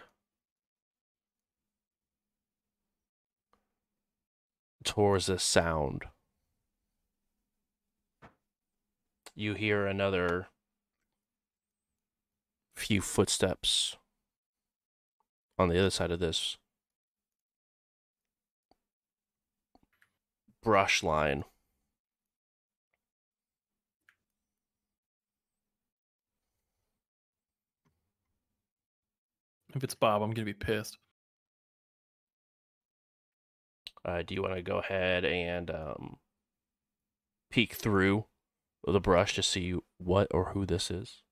towards the sound, you hear another few footsteps on the other side of this brush line. If it's Bob, I'm going to be pissed. Do you want to go ahead and peek through the brush to see what or who this is?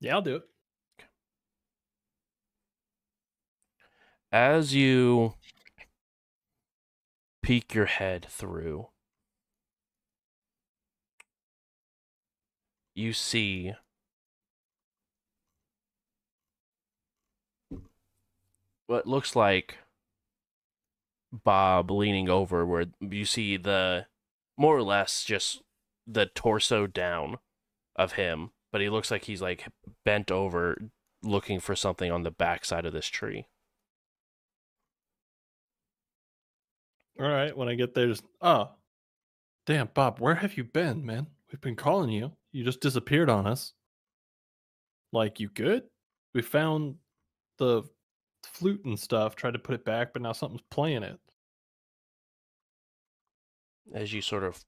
Yeah, I'll do it. Okay. As you peek your head through, you see what looks like Bob leaning over, where you see the more or less just the torso down of him, but he looks like he's like bent over looking for something on the backside of this tree. All right, when I get there, just damn, Bob, where have you been, man? We've been calling you. You just disappeared on us. Like, you good? We found the flute and stuff, tried to put it back, but now something's playing it. As you sort of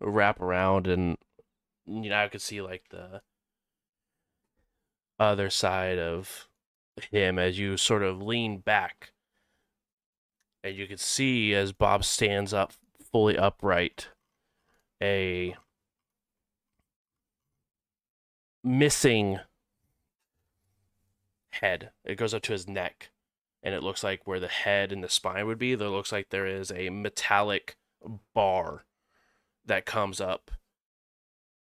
wrap around, and you know, I could see like the other side of him as you sort of lean back, and you could see as Bob stands up fully upright, a missing head. It goes up to his neck, and it looks like where the head and the spine would be, there looks like there is a metallic bar that comes up,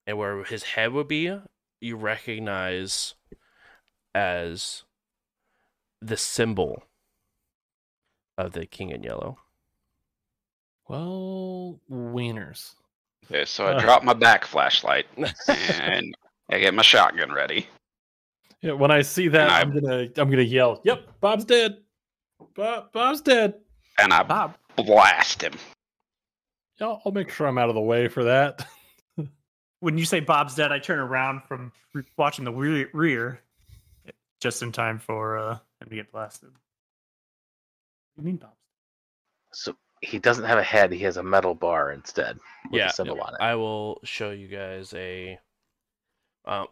and where his head would be, you recognize as the symbol of the King in Yellow. Well, wieners. Okay, so I drop my back flashlight and I get my shotgun ready. Yeah, when I see that, I'm gonna yell, "Yep, Bob's dead! Bob's dead!" And I blast him. Yeah, I'll make sure I'm out of the way for that. When you say Bob's dead, I turn around from watching the rear, just in time for him to get blasted. What do you mean, Bob's dead? So he doesn't have a head; he has a metal bar instead. Yeah, I will show you guys a.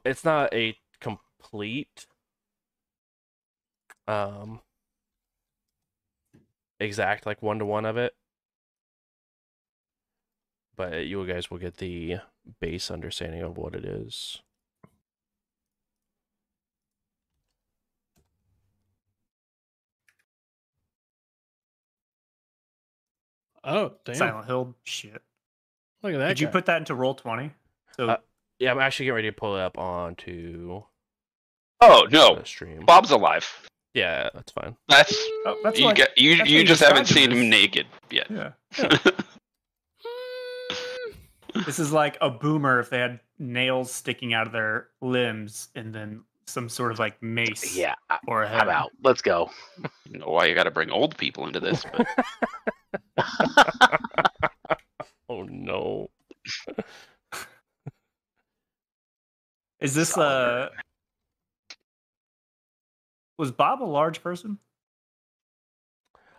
It's not a complete exact like one-to-one of it, but you guys will get the base understanding of what it is. Oh, damn. Silent Hill shit. Look at that. Did you put that into Roll20? So yeah, I'm actually getting ready to pull it up onto Oh no! Stream. Bob's alive. Yeah, that's fine. That's you. Like, you just haven't seen him naked yet. Yeah. This is like a boomer if they had nails sticking out of their limbs and then some sort of like mace. Yeah. Or a head. I'm out. Let's go. I don't know why you got to bring old people into this? But... Oh no! Is this a? Was Bob a large person?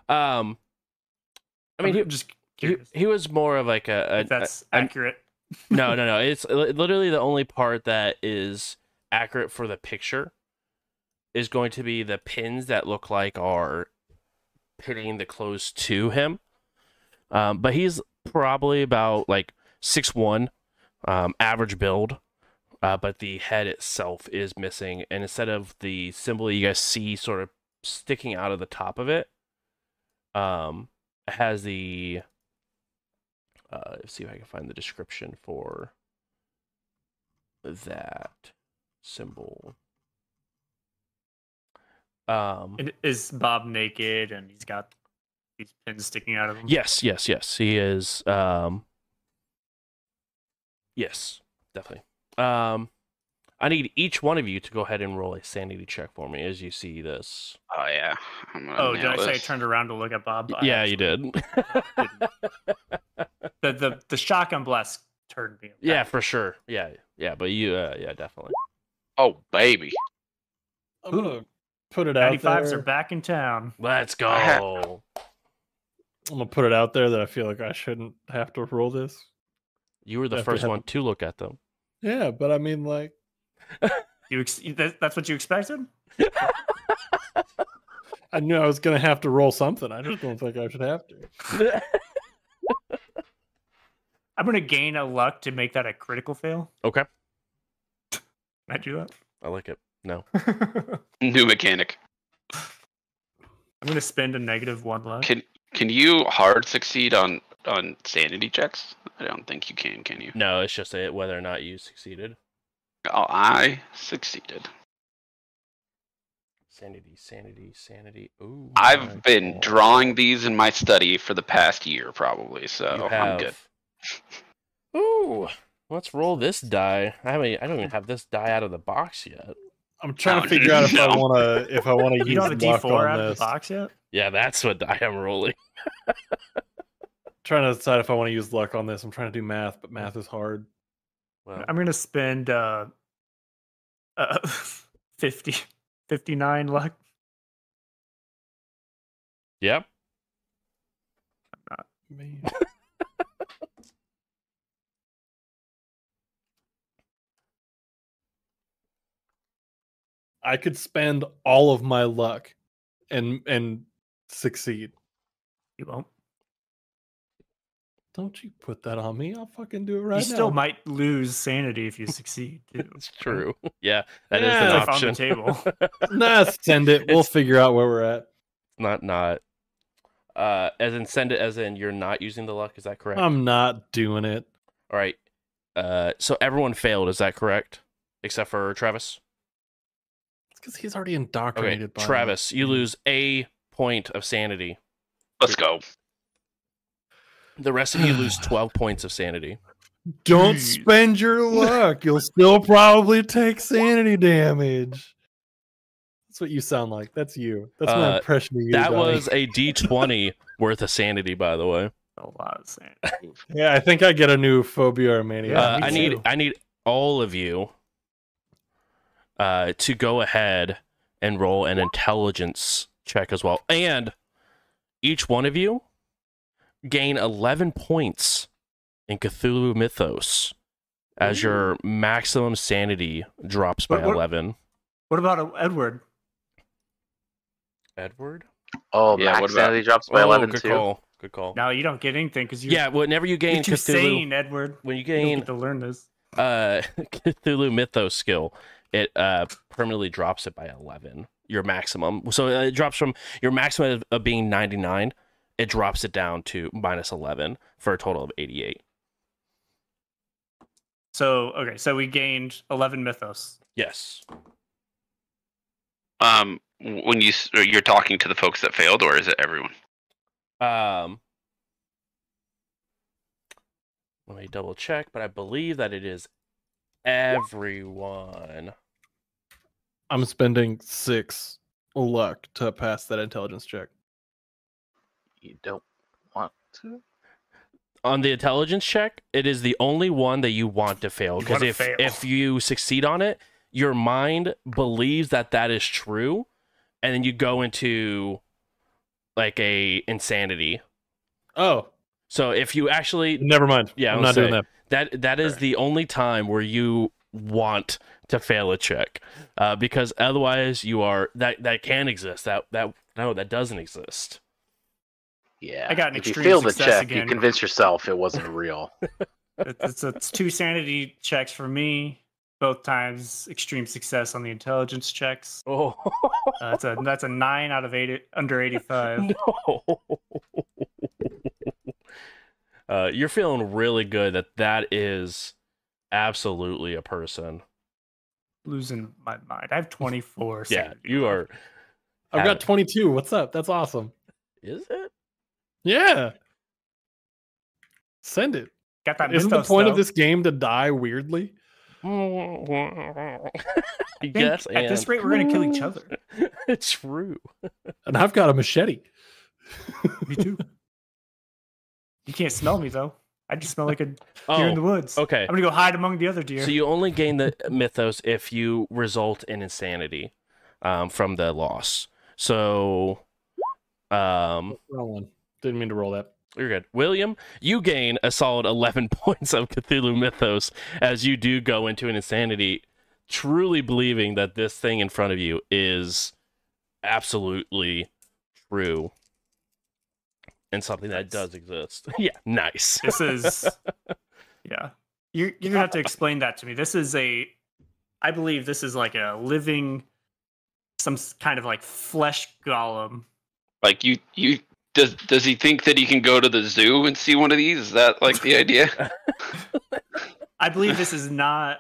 I mean, I'm just curious. He was more of like a. If that's accurate. No. It's literally the only part that is accurate for the picture is going to be the pins that look like are pinning the clothes to him. But he's probably about like 6'1", average build. But the head itself is missing, and instead of the symbol you guys see sort of sticking out of the top of it, it has the. Let's see if I can find the description for that symbol. And is Bob naked, and he's got these pins sticking out of him? Yes. He is. Yes, definitely. I need each one of you to go ahead and roll a sanity check for me as you see this. Oh yeah. Did I say I turned around to look at Bob? Yeah, you did. The shotgun blast turned me. Yeah, for sure. Yeah, but you, yeah, definitely. Oh baby. I'm gonna put it out there. 95s are back in town. Let's go. I'm gonna put it out there that I feel like I shouldn't have to roll this. You were the first one to look at them. Yeah, but I mean, like, that's what you expected. I knew I was gonna have to roll something. I just don't think I should have to. I'm gonna gain a luck to make that a critical fail. Okay. Can I do that? I like it. No. New mechanic. I'm gonna spend a -1 luck. Can you hard succeed on sanity checks? I don't think you can you? No, it's just whether or not you succeeded. Oh, I succeeded. Sanity. Ooh. I've been drawing these in my study for the past year, probably, so I'm good. Ooh, let's roll this die. I don't even have this die out of the box yet. I'm trying to figure out if I want to use the D4 out of the box yet. Yeah, that's what I am rolling. Trying to decide if I want to use luck on this. I'm trying to do math, but math is hard. Well, I'm gonna spend 59 luck. Yep. Not me. I could spend all of my luck and succeed. You won't. Don't you put that on me. I'll fucking do it right now. You still might lose sanity if you succeed, too. It's true. Yeah, that is an option. It's on the table. Send it. We'll figure out where we're at. Not. As in send it as in you're not using the luck, is that correct? I'm not doing it. All right. So everyone failed, is that correct? Except for Travis? It's because he's already indoctrinated by Travis, you lose a point of sanity. Let's go. The rest of you lose 12 points of sanity. Don't spend your luck. You'll still probably take sanity damage. That's what you sound like. That's you. That's my impression of you. That was a D20 worth of sanity, by the way. A lot of sanity. Yeah, I think I get a new phobia or mania. I need all of you to go ahead and roll an intelligence check as well. And each one of you gain 11 points in Cthulhu Mythos as your maximum sanity drops by 11. What about Edward? Edward? Oh, yeah, max sanity drops by 11 good too. Call. Good call. No, you don't get anything because you. Yeah, whenever you gain Cthulhu, sane, Edward. When you gain, you don't get to learn this Cthulhu Mythos skill, it permanently drops it by 11. Your maximum, so it drops from your maximum of being 99. It drops it down to minus 11 for a total of 88. So, okay, so we gained 11 mythos. Yes. When you're talking to the folks that failed, or is it everyone? Let me double check, but I believe that it is everyone. I'm spending 6 luck to pass that intelligence check. You don't want to. On the intelligence check, it is the only one that you want to fail, because if you succeed on it, your mind believes that that is true, and then you go into like a insanity. Oh, so if you actually never mind. Yeah, I'm not doing that. That is the only time where you want to fail a check, because otherwise you are that can exist. That doesn't exist. Yeah, I got an extreme success. If you fail the check, again, you convince yourself it wasn't real. It's 2 sanity checks for me, both times extreme success on the intelligence checks. Oh, that's a 9 out of 8 under 85. No, you're feeling really good that is absolutely a person. Losing my mind. I have 24. Yeah, you are. I've got 22. What's up? That's awesome. Is it? Yeah, send it. Got that. Isn't the point of this game to die weirdly? Yes. At this rate, we're gonna kill each other. It's true. And I've got a machete. Me too. You can't smell me though. I just smell like a deer in the woods. Okay. I'm gonna go hide among the other deer. So you only gain the mythos if you result in insanity from the loss. So, didn't mean to roll that. You're good. William, you gain a solid 11 points of Cthulhu Mythos as you do go into an insanity, truly believing that this thing in front of you is absolutely true and something that does exist. Yeah, nice. This is... yeah. You're going to have to explain that to me. This is a... I believe this is like a living... some kind of like flesh golem. Like you... Does he think that he can go to the zoo and see one of these? Is that like the idea? I believe this is not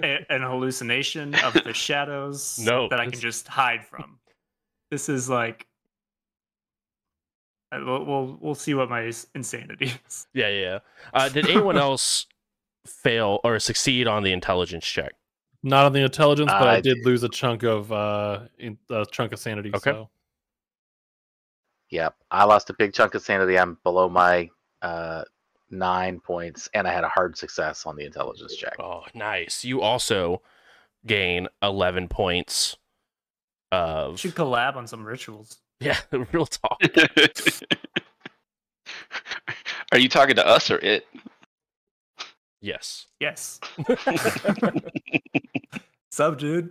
an hallucination of the shadows that I can just hide from. This is like we'll see what my insanity is. Yeah. Did anyone else fail or succeed on the intelligence check? Not on the intelligence, but I did lose a chunk of sanity. Okay. So. Yep, I lost a big chunk of sanity. I'm below my 9 points, and I had a hard success on the intelligence check. Oh, nice. You also gain 11 points of... You should collab on some rituals. Yeah, real talk. Are you talking to us or it? Yes. Sup, dude?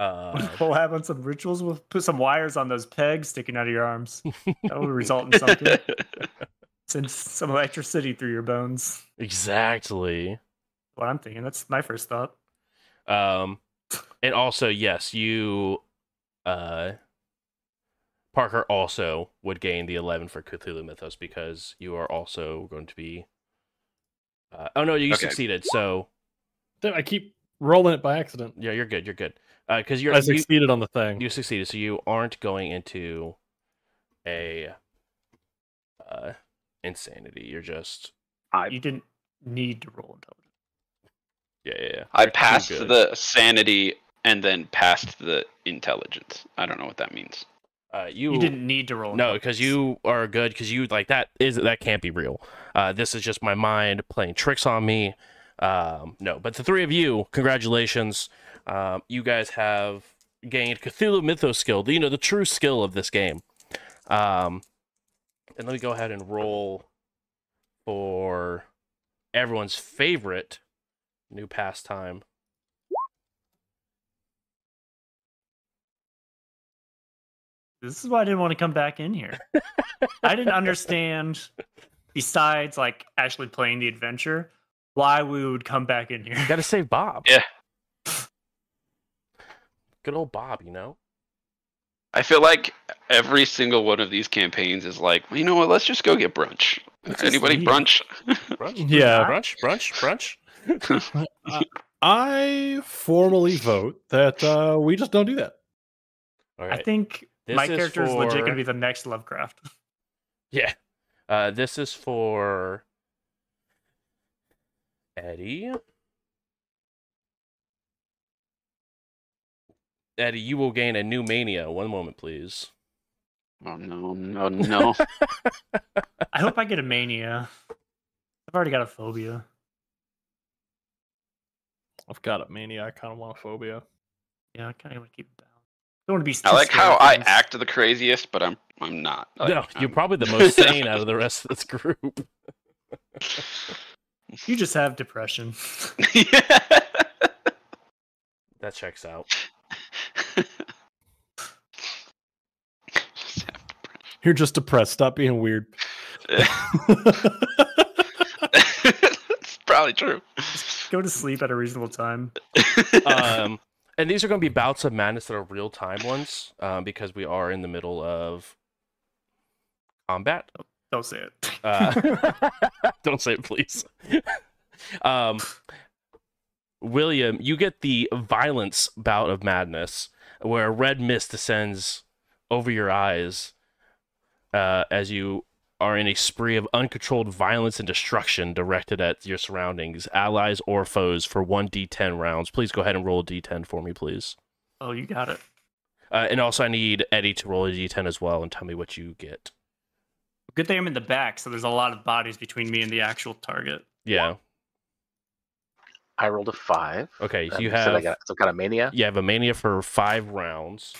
Collab on some rituals. We'll put some wires on those pegs sticking out of your arms. That will result in something. Send some electricity through your bones. Exactly. What I'm thinking. That's my first thought. And also, yes, you Parker also would gain the 11 for Cthulhu Mythos because you are also going to be... oh, no, you succeeded, so... Damn, I keep rolling it by accident. Yeah, you're good, you're good. Because I succeeded on the thing. You succeeded, so you aren't going into a insanity. You're just... You didn't need to roll intelligence. Yeah. I passed the sanity and then passed the intelligence. I don't know what that means. You didn't need to roll. No, because you are good. Because you like that can't be real. This is just my mind playing tricks on me. No, but the three of you, congratulations. You guys have gained Cthulhu Mythos skill. You know the true skill of this game. And let me go ahead and roll for everyone's favorite new pastime. This is why I didn't want to come back in here. I didn't understand, besides like actually playing the adventure, why we would come back in here. You gotta save Bob. Yeah. Good old Bob, you know? I feel like every single one of these campaigns is like, well, you know what, let's just go get brunch. Anybody brunch? Brunch? Yeah. Brunch. I formally vote that we just don't do that. All right. I think... My character is legit going to be the next Lovecraft. Yeah. This is for Eddie. Eddie, you will gain a new mania. One moment, please. Oh, no. I hope I get a mania. I've already got a phobia. I've got a mania. I kind of want a phobia. Yeah, I kind of want to keep it down. Don't be I like how things. I act the craziest, but I'm not. Like, no, you're probably the most sane out of the rest of this group. You just have depression. Yeah. That checks out. You're just depressed. Stop being weird. It's probably true. Just go to sleep at a reasonable time. And these are going to be bouts of madness that are real-time ones, because we are in the middle of combat. Don't say it. Don't say it, please. William, you get the violence bout of madness, where red mist descends over your eyes as you are in a spree of uncontrolled violence and destruction directed at your surroundings, allies or foes, for 1d10 rounds. Please go ahead and roll a d10 for me, please. Oh, you got it. And also I need Eddie to roll a d10 as well and tell me what you get. Good thing I'm in the back, so there's a lot of bodies between me and the actual target. Yeah. I rolled a 5. Okay, so you have... I got some kind of mania? You have a mania for 5 rounds.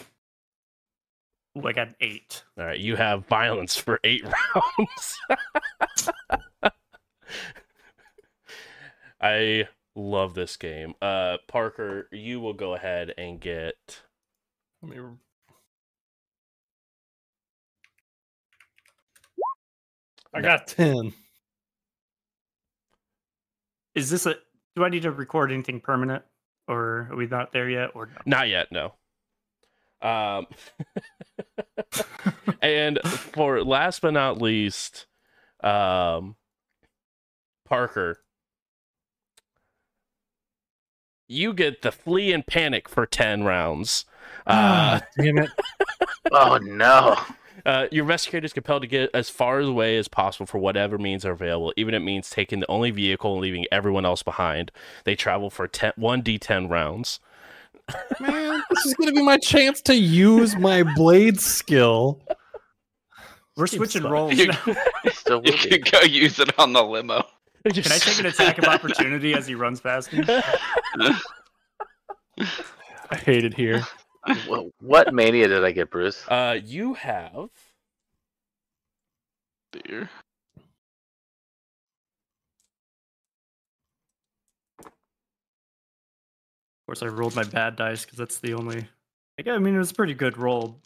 Ooh, I got 8. All right, you have violence for 8 rounds. I love this game. Parker, you will go ahead and get... I got 10. Is this a... Do I need to record anything permanent? Or are we not there yet? Or no? Not yet, no. And for last but not least, Parker, you get the flee and panic for 10 rounds. Damn it. Oh no. Your rescue is compelled to get as far away as possible for whatever means are available, even if it means taking the only vehicle and leaving everyone else behind. They travel for 1d10 rounds. Man, this is going to be my chance to use my blade skill. We're switching roles. You can go use it on the limo. Can I take an attack of opportunity as he runs past me? I hate it here. Well, what mania did I get, Bruce? You have... Dear. Of course, I rolled my bad dice because that's the only... I mean, it was a pretty good roll.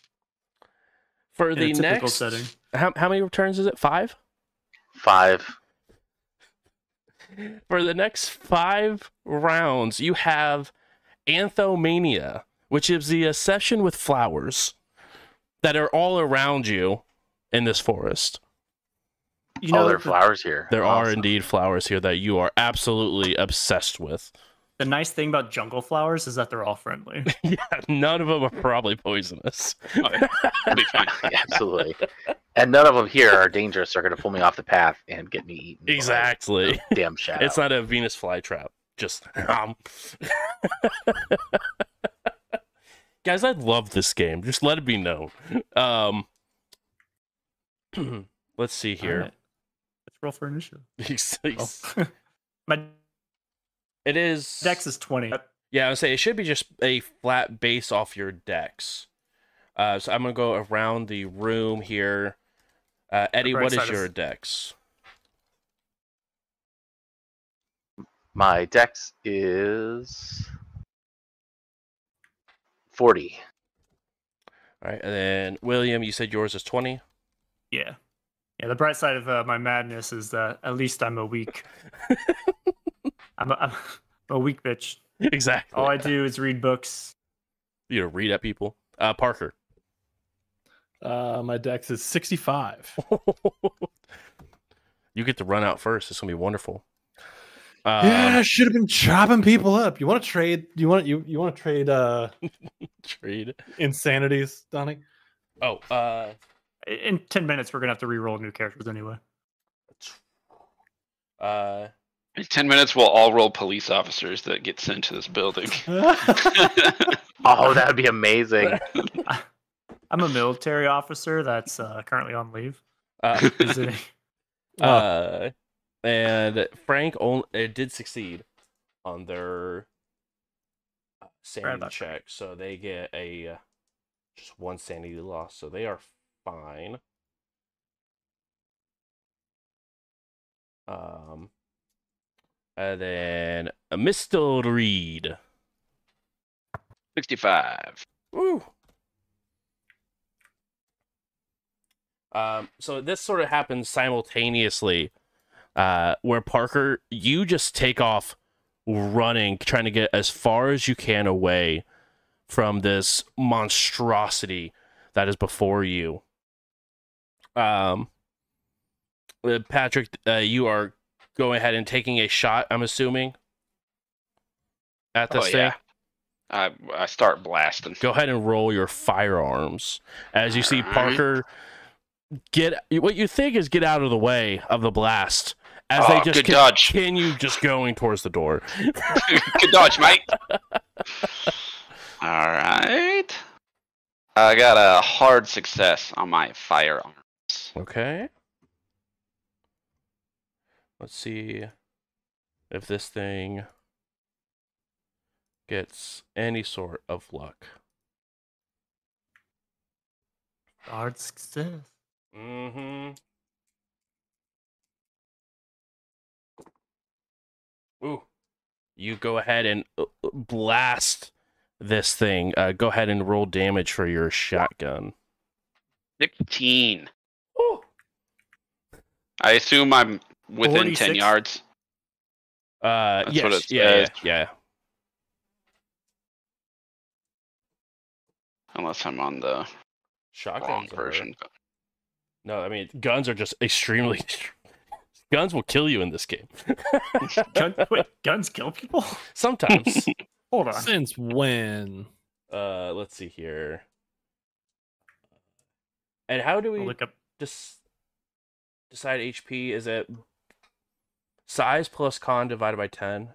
For the next setting. How many returns is it? 5? 5. For the next 5 rounds, you have Anthomania, which is the obsession with flowers. that are all around you in this forest. You know, there are flowers here. There are indeed flowers here that you are absolutely obsessed with. The nice thing about jungle flowers is that they're all friendly. Yeah, none of them are probably poisonous. Absolutely. And none of them here are dangerous. They're going to pull me off the path and get me eaten. Exactly. Damn shadow. It's not a Venus flytrap. Just Guys, I love this game. Just let it be known. Let's see here. Right. Let's roll for initiative. Oh. It is... Dex is 20. Yeah, I would say it should be just a flat base off your dex. So I'm going to go around the room here. Eddie, what is your dex? My dex is 40. All right, and then William, you said yours is 20? Yeah. Yeah, the bright side of my madness is that at least I'm a weak... I'm a weak bitch. Exactly. All I do is read books. You know, read at people. Parker. My dex is 65. You get to run out first. It's going to be wonderful. Yeah, I should have been chopping people up. You want to trade? You want to trade? Trade insanities, Donnie? Oh, in 10 minutes we're gonna have to re-roll new characters anyway. In 10 minutes we'll all roll police officers that get sent to this building. Oh, that would be amazing. I'm a military officer that's currently on leave. And Frank did succeed on their sanity check, so they get a just one sanity loss, so they are fine. And then Mr. Reed, 65. Woo. So this sort of happens simultaneously. Where Parker, you just take off running, trying to get as far as you can away from this monstrosity that is before you. Patrick, you are going ahead and taking a shot, I'm assuming, at this thing. Yeah. I start blasting. Go ahead and roll your firearms. As you see Parker get what you think is get out of the way of the blast. As they just continue just going towards the door. Good dodge, mate. All right. I got a hard success on my firearms. Okay. Let's see if this thing gets any sort of luck. Hard success. Mm-hmm. Ooh, you go ahead and blast this thing. Go ahead and roll damage for your shotgun. 16. Ooh. I assume I'm within 46? 10 yards. Yes. Yeah. Unless I'm on the shotgun version. No, I mean, guns are just extremely... Guns will kill you in this game. Wait, guns kill people? Sometimes. Hold on. Since when? Let's see here. And how do we look up? Decide HP? Is it size plus con divided by 10?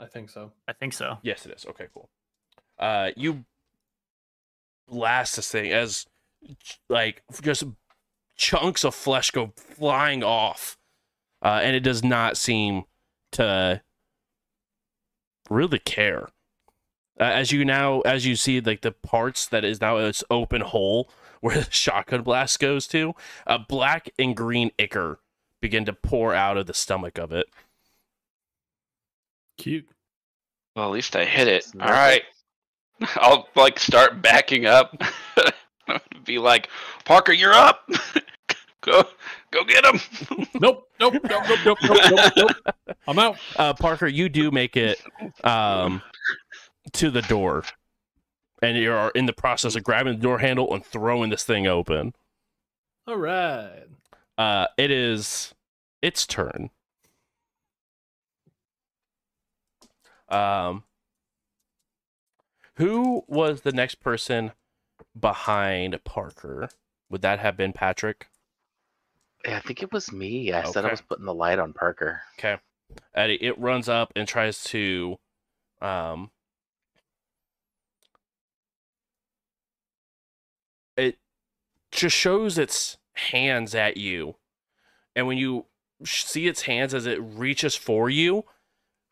I think so. Yes, it is. Okay, cool. You blast this thing as like just chunks of flesh go flying off. And it does not seem to really care. As you see, like the parts that is now its open hole where the shotgun blast goes to, a black and green ichor begin to pour out of the stomach of it. Cute. Well, at least I hit it. All right, I'll like start backing up. Be like, Parker, you're up. Go get him. Nope. I'm out. Parker, you do make it to the door and you are in the process of grabbing the door handle and throwing this thing open. All right. It is its turn. Who was the next person behind Parker? Would that have been Patrick? Yeah, I think it was me. I said I was putting the light on Parker. Okay. Eddie, it runs up and tries to it just shows its hands at you. And when you see its hands as it reaches for you,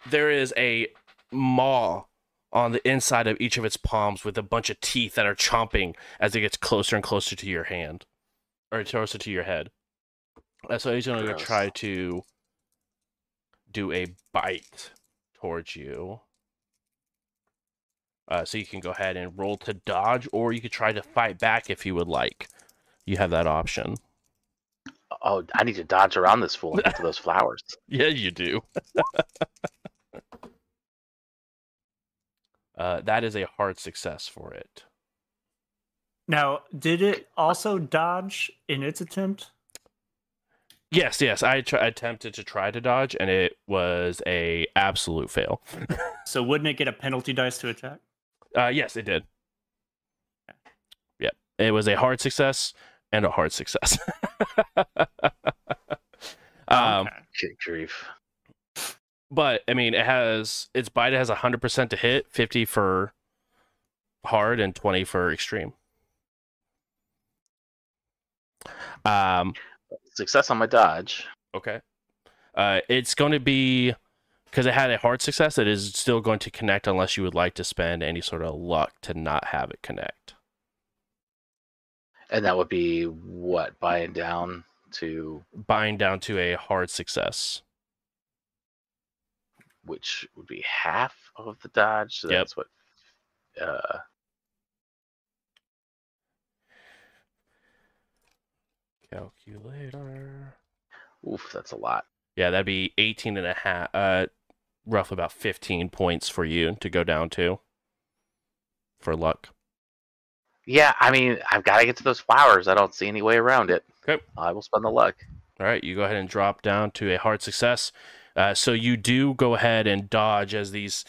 there is a maw on the inside of each of its palms with a bunch of teeth that are chomping as it gets closer and closer to your hand, or closer to your head. So he's going to try to do a bite towards you. So you can go ahead and roll to dodge, or you could try to fight back if you would like. You have that option. Oh, I need to dodge around this fool and get to those flowers. Yeah, you do. That is a hard success for it. Now, did it also dodge in its attempt? Yes, yes. I attempted to dodge, and it was an absolute fail. So wouldn't it get a penalty dice to attack? Yes, it did. Okay. Yep. It was a hard success and a hard success. Grief. But I mean, it has its bite has 100% to hit, 50 for hard and 20 for extreme. Success on my dodge. Okay. It's going to be, because it had a hard success, it is still going to connect unless you would like to spend any sort of luck to not have it connect. And that would be what? Buying down to a hard success. Which would be half of the dodge. So that's what. Calculator. Oof, that's a lot. Yeah, that'd be 18.5. Roughly about 15 points for you to go down to. For luck. Yeah, I mean, I've got to get to those flowers. I don't see any way around it. Okay. I will spend the luck. All right, you go ahead and drop down to a hard success. So you do go ahead and dodge as these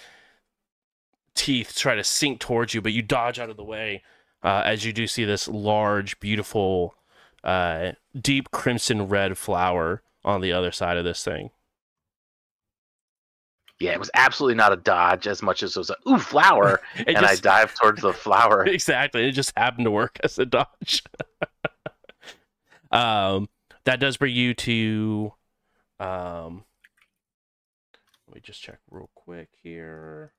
teeth try to sink towards you, but you dodge out of the way as you do see this large, beautiful, deep crimson red flower on the other side of this thing. Yeah, it was absolutely not a dodge as much as it was a, ooh, flower, and just, I dive towards the flower. Exactly. It just happened to work as a dodge. That does bring you to... Let me just check real quick here.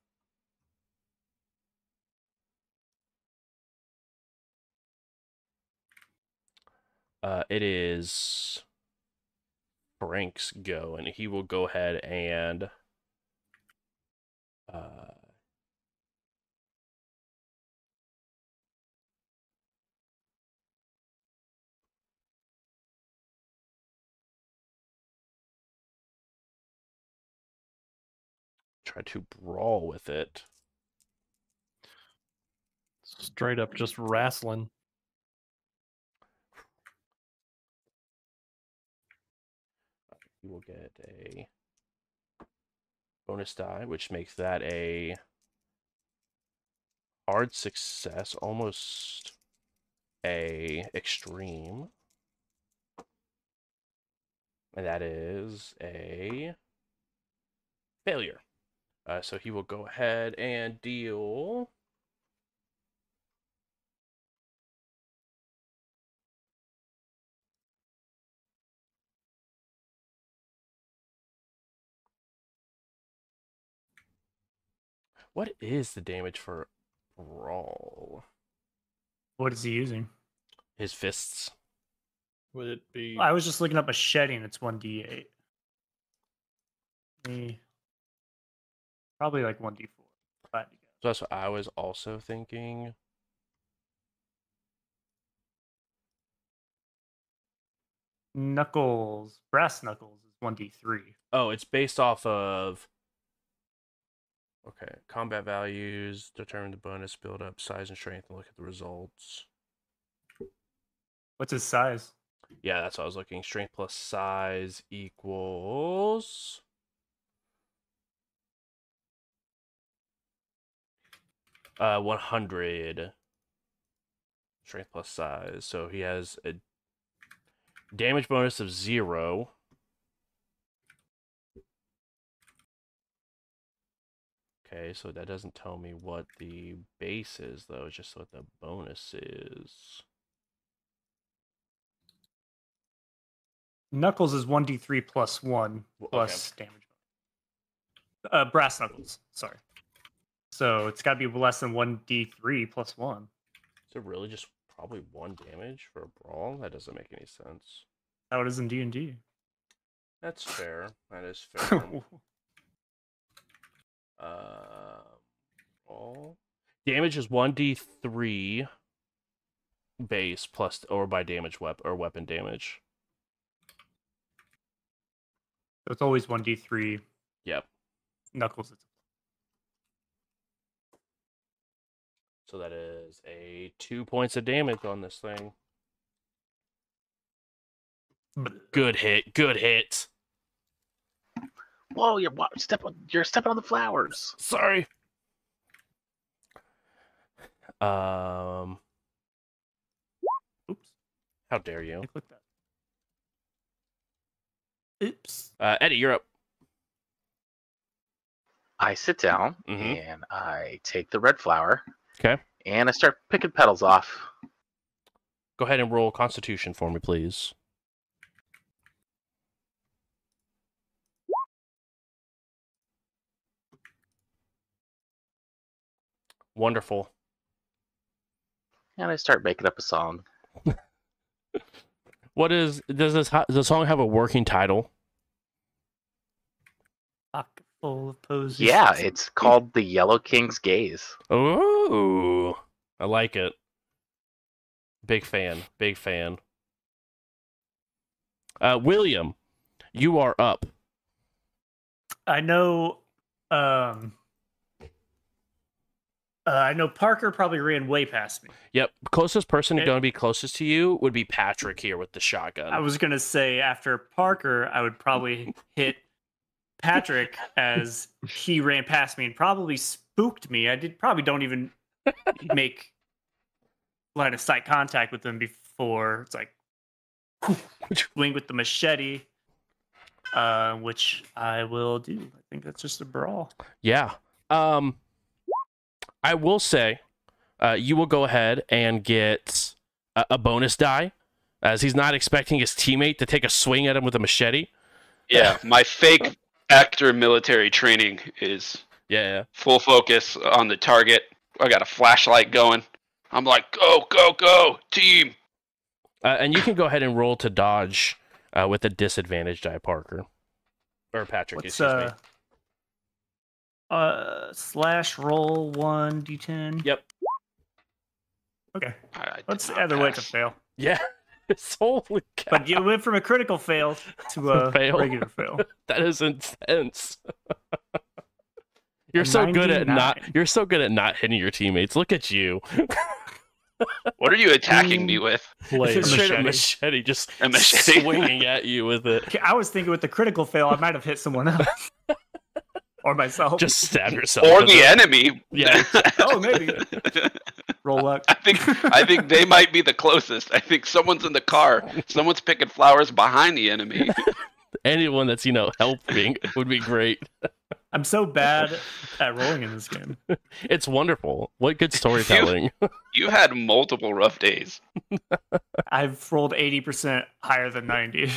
It is Frank's go, and he will go ahead and try to brawl with it. Straight up just wrestling. You will get a bonus die, which makes that a hard success, almost a extreme. And that is a failure. So he will go ahead and deal 8 damage. What is he using? His fists. Would it be? I was just looking up machete, and it's 1d8. Probably like 1d4. So that's what I was also thinking. Knuckles, brass knuckles is 1d3. Oh, it's based off of Okay, combat values, determine the bonus, build up size and strength, and look at the results. What's his size? Yeah, that's what I was looking. Strength plus size equals... uh, 100. Strength plus size. So he has a damage bonus of 0. Okay, so that doesn't tell me what the base is, though. It's just what the bonus is. Knuckles is 1d3 plus 1 plus damage. Brass knuckles, sorry. So it's got to be less than 1d3 plus 1. Is it really just probably 1 damage for a brawl? That doesn't make any sense. How it is in D&D. That's fair. That is fair. All damage is 1d3 base plus or by damage weapon damage. So it's always 1d3. Yep. Knuckles. So that is a 2 points of damage on this thing. Good hit. Good hit. Whoa! You're stepping on the flowers. Sorry. Oops! How dare you? I clicked that. Oops. Eddie, you're up. I sit down and I take the red flower. Okay. And I start picking petals off. Go ahead and roll Constitution for me, please. Wonderful. And I start making up a song. What is... does the song have a working title? Pocketful of Posies. Yeah, it's called The Yellow King's Gaze. Oh, I like it. Big fan. Big fan. William, you are up. I know... I know Parker probably ran way past me. Yep. Closest person going to be closest to you would be Patrick here with the shotgun. I was going to say, after Parker, I would probably hit Patrick as he ran past me and probably spooked me. I probably don't even make line of sight contact with him before. It's like, swing with the machete, which I will do. I think that's just a brawl. Yeah. I will say, you will go ahead and get a bonus die, as he's not expecting his teammate to take a swing at him with a machete. Yeah, my fake actor military training is full focus on the target. I got a flashlight going. I'm like, go, go, go, team! And you can go ahead and roll to dodge with a disadvantage die, Parker. Or Patrick, excuse me. Slash roll 1d10. Yep. Okay. That's the other way to fail. Yeah. It's holy cow. But you went from a critical fail to a regular fail. That is intense. You're so good at not hitting your teammates. Look at you. What are you attacking me with? A machete. Just a machete swinging at you with it. I was thinking with the critical fail, I might have hit someone else. Or myself. Just stab yourself. Or the enemy. Yeah. Oh, maybe. Roll luck. I think they might be the closest. I think someone's in the car. Someone's picking flowers behind the enemy. Anyone that's, you know, helping would be great. I'm so bad at rolling in this game. It's wonderful. What good storytelling. You had multiple rough days. I've rolled 80% higher than 90.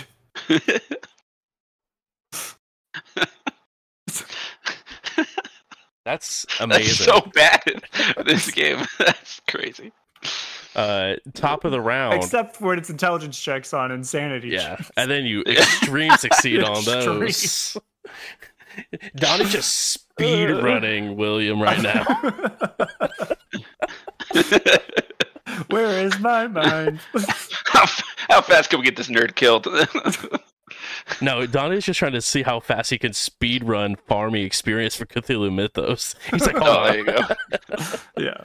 That's amazing. That's so bad in this game. That's crazy. Top of the round. Except for when it's intelligence checks on insanity. Yeah, checks. And then you extreme succeed on those. Donnie's just speed running William right now. Where is my mind? How fast can we get this nerd killed? No, Don is just trying to see how fast he can speed run farming experience for Cthulhu Mythos. He's like, oh, there you go. Yeah.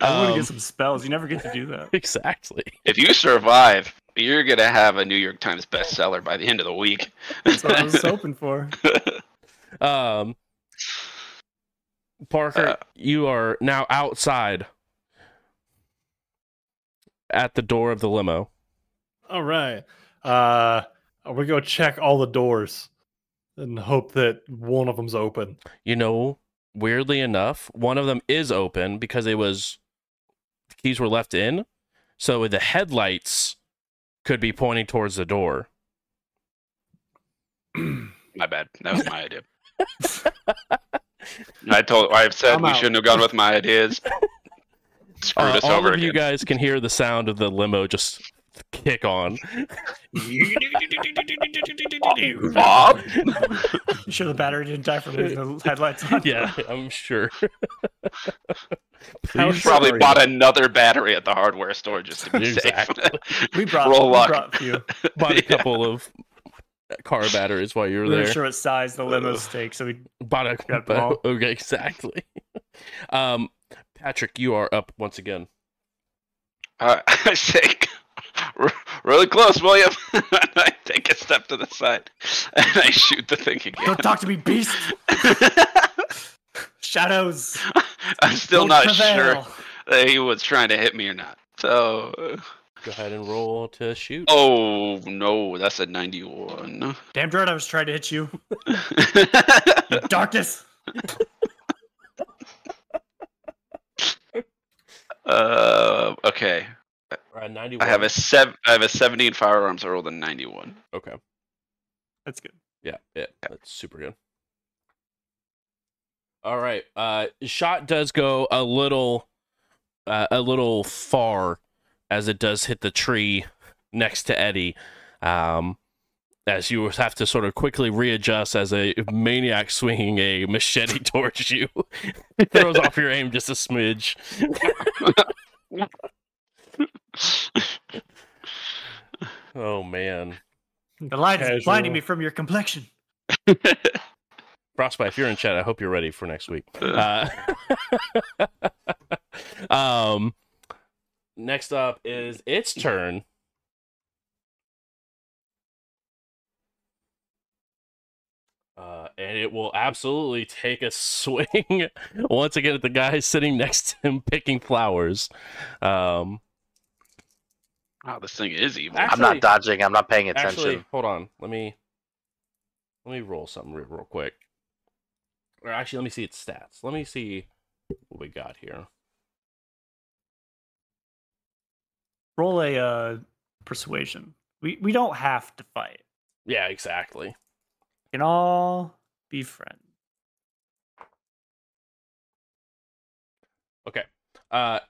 I want to get some spells. You never get to do that. Exactly. If you survive, you're going to have a New York Times bestseller by the end of the week. That's what I was hoping for. Parker, you are now outside at the door of the limo. All right. We go check all the doors and hope that one of them's open. You know, weirdly enough, one of them is open because it was, the keys were left in. So the headlights could be pointing towards the door. My bad. That was my idea. I've said we shouldn't have gone with my ideas. Screwed us all over again. You guys can hear the sound of the limo just kick on. Bob, you sure the battery didn't die from the headlights on? Yeah, I'm sure. You probably bought another battery at the hardware store just to be safe. We bought a couple of car batteries while you were there. We were sure what size the limo's take, so we bought a. Okay, exactly. Patrick, you are up once again. I think we're really close, William. I take a step to the side and I shoot the thing again. Don't talk to me, beast. Shadows. I'm still not sure that he was trying to hit me or not. So go ahead and roll to shoot. Oh no, that's a 91. Damn dread, I was trying to hit you. Darkness. Okay. Right, 91. I have a 17 firearms. I rolled a 91. Okay, that's good. Yeah, that's super good. All right. Shot does go a little far as it does hit the tree next to Eddie. As you have to sort of quickly readjust as a maniac swinging a machete towards you. It throws off your aim just a smidge. Oh, man. The light is blinding me from your complexion. Frostbite, if you're in chat, I hope you're ready for next week. Next up is its turn. And it will absolutely take a swing once again at the guy sitting next to him picking flowers. Wow, this thing is evil. Actually, I'm not dodging. I'm not paying attention. Actually, hold on. Let me roll something real quick. Or actually, let me see its stats. Let me see what we got here. Roll a persuasion. We don't have to fight. Yeah, exactly. Can all be friends. Okay.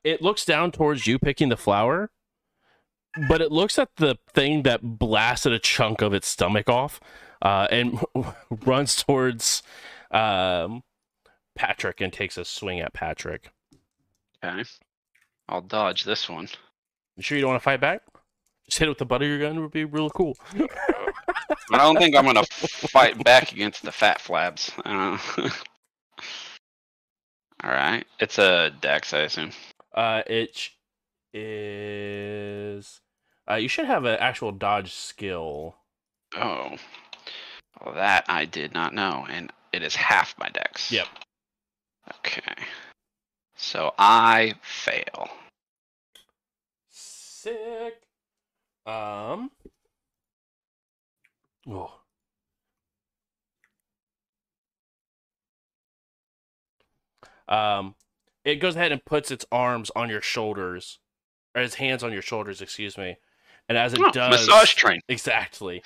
It looks down towards you picking the flower, but it looks at the thing that blasted a chunk of its stomach off and runs towards Patrick and takes a swing at Patrick. Okay. I'll dodge this one. You sure you don't want to fight back? Just hit it with the butt of your gun would be real cool. I don't think I'm gonna fight back against the fat flabs. All right, it's a dex, I assume. It is. You should have an actual dodge skill. Oh, well, that I did not know, and it is half my dex. Yep. Okay, so I fail. Sick. Oh. It goes ahead and puts its arms on your shoulders, or its hands on your shoulders, excuse me. And as it does, massage train. Exactly.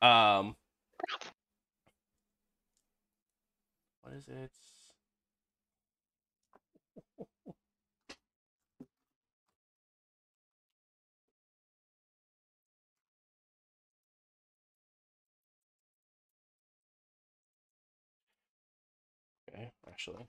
What is it? Actually,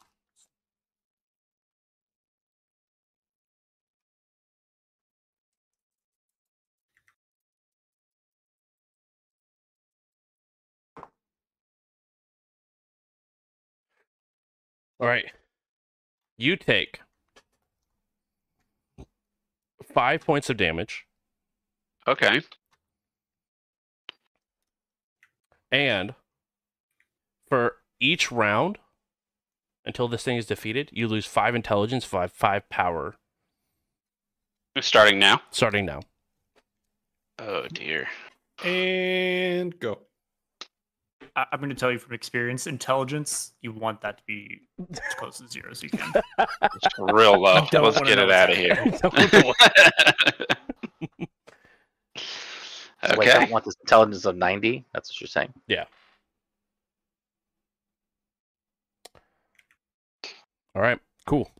All right. You take 5 points of damage. Okay. And for each round, until this thing is defeated, you lose 5 intelligence, 5 power. Starting now? Starting now. Oh, dear. And go. I'm going to tell you from experience, intelligence, you want that to be as close to zero as you can. It's real low. Let's get it out of here. So okay. I don't want this intelligence of 90? That's what you're saying? Yeah. All right. Cool.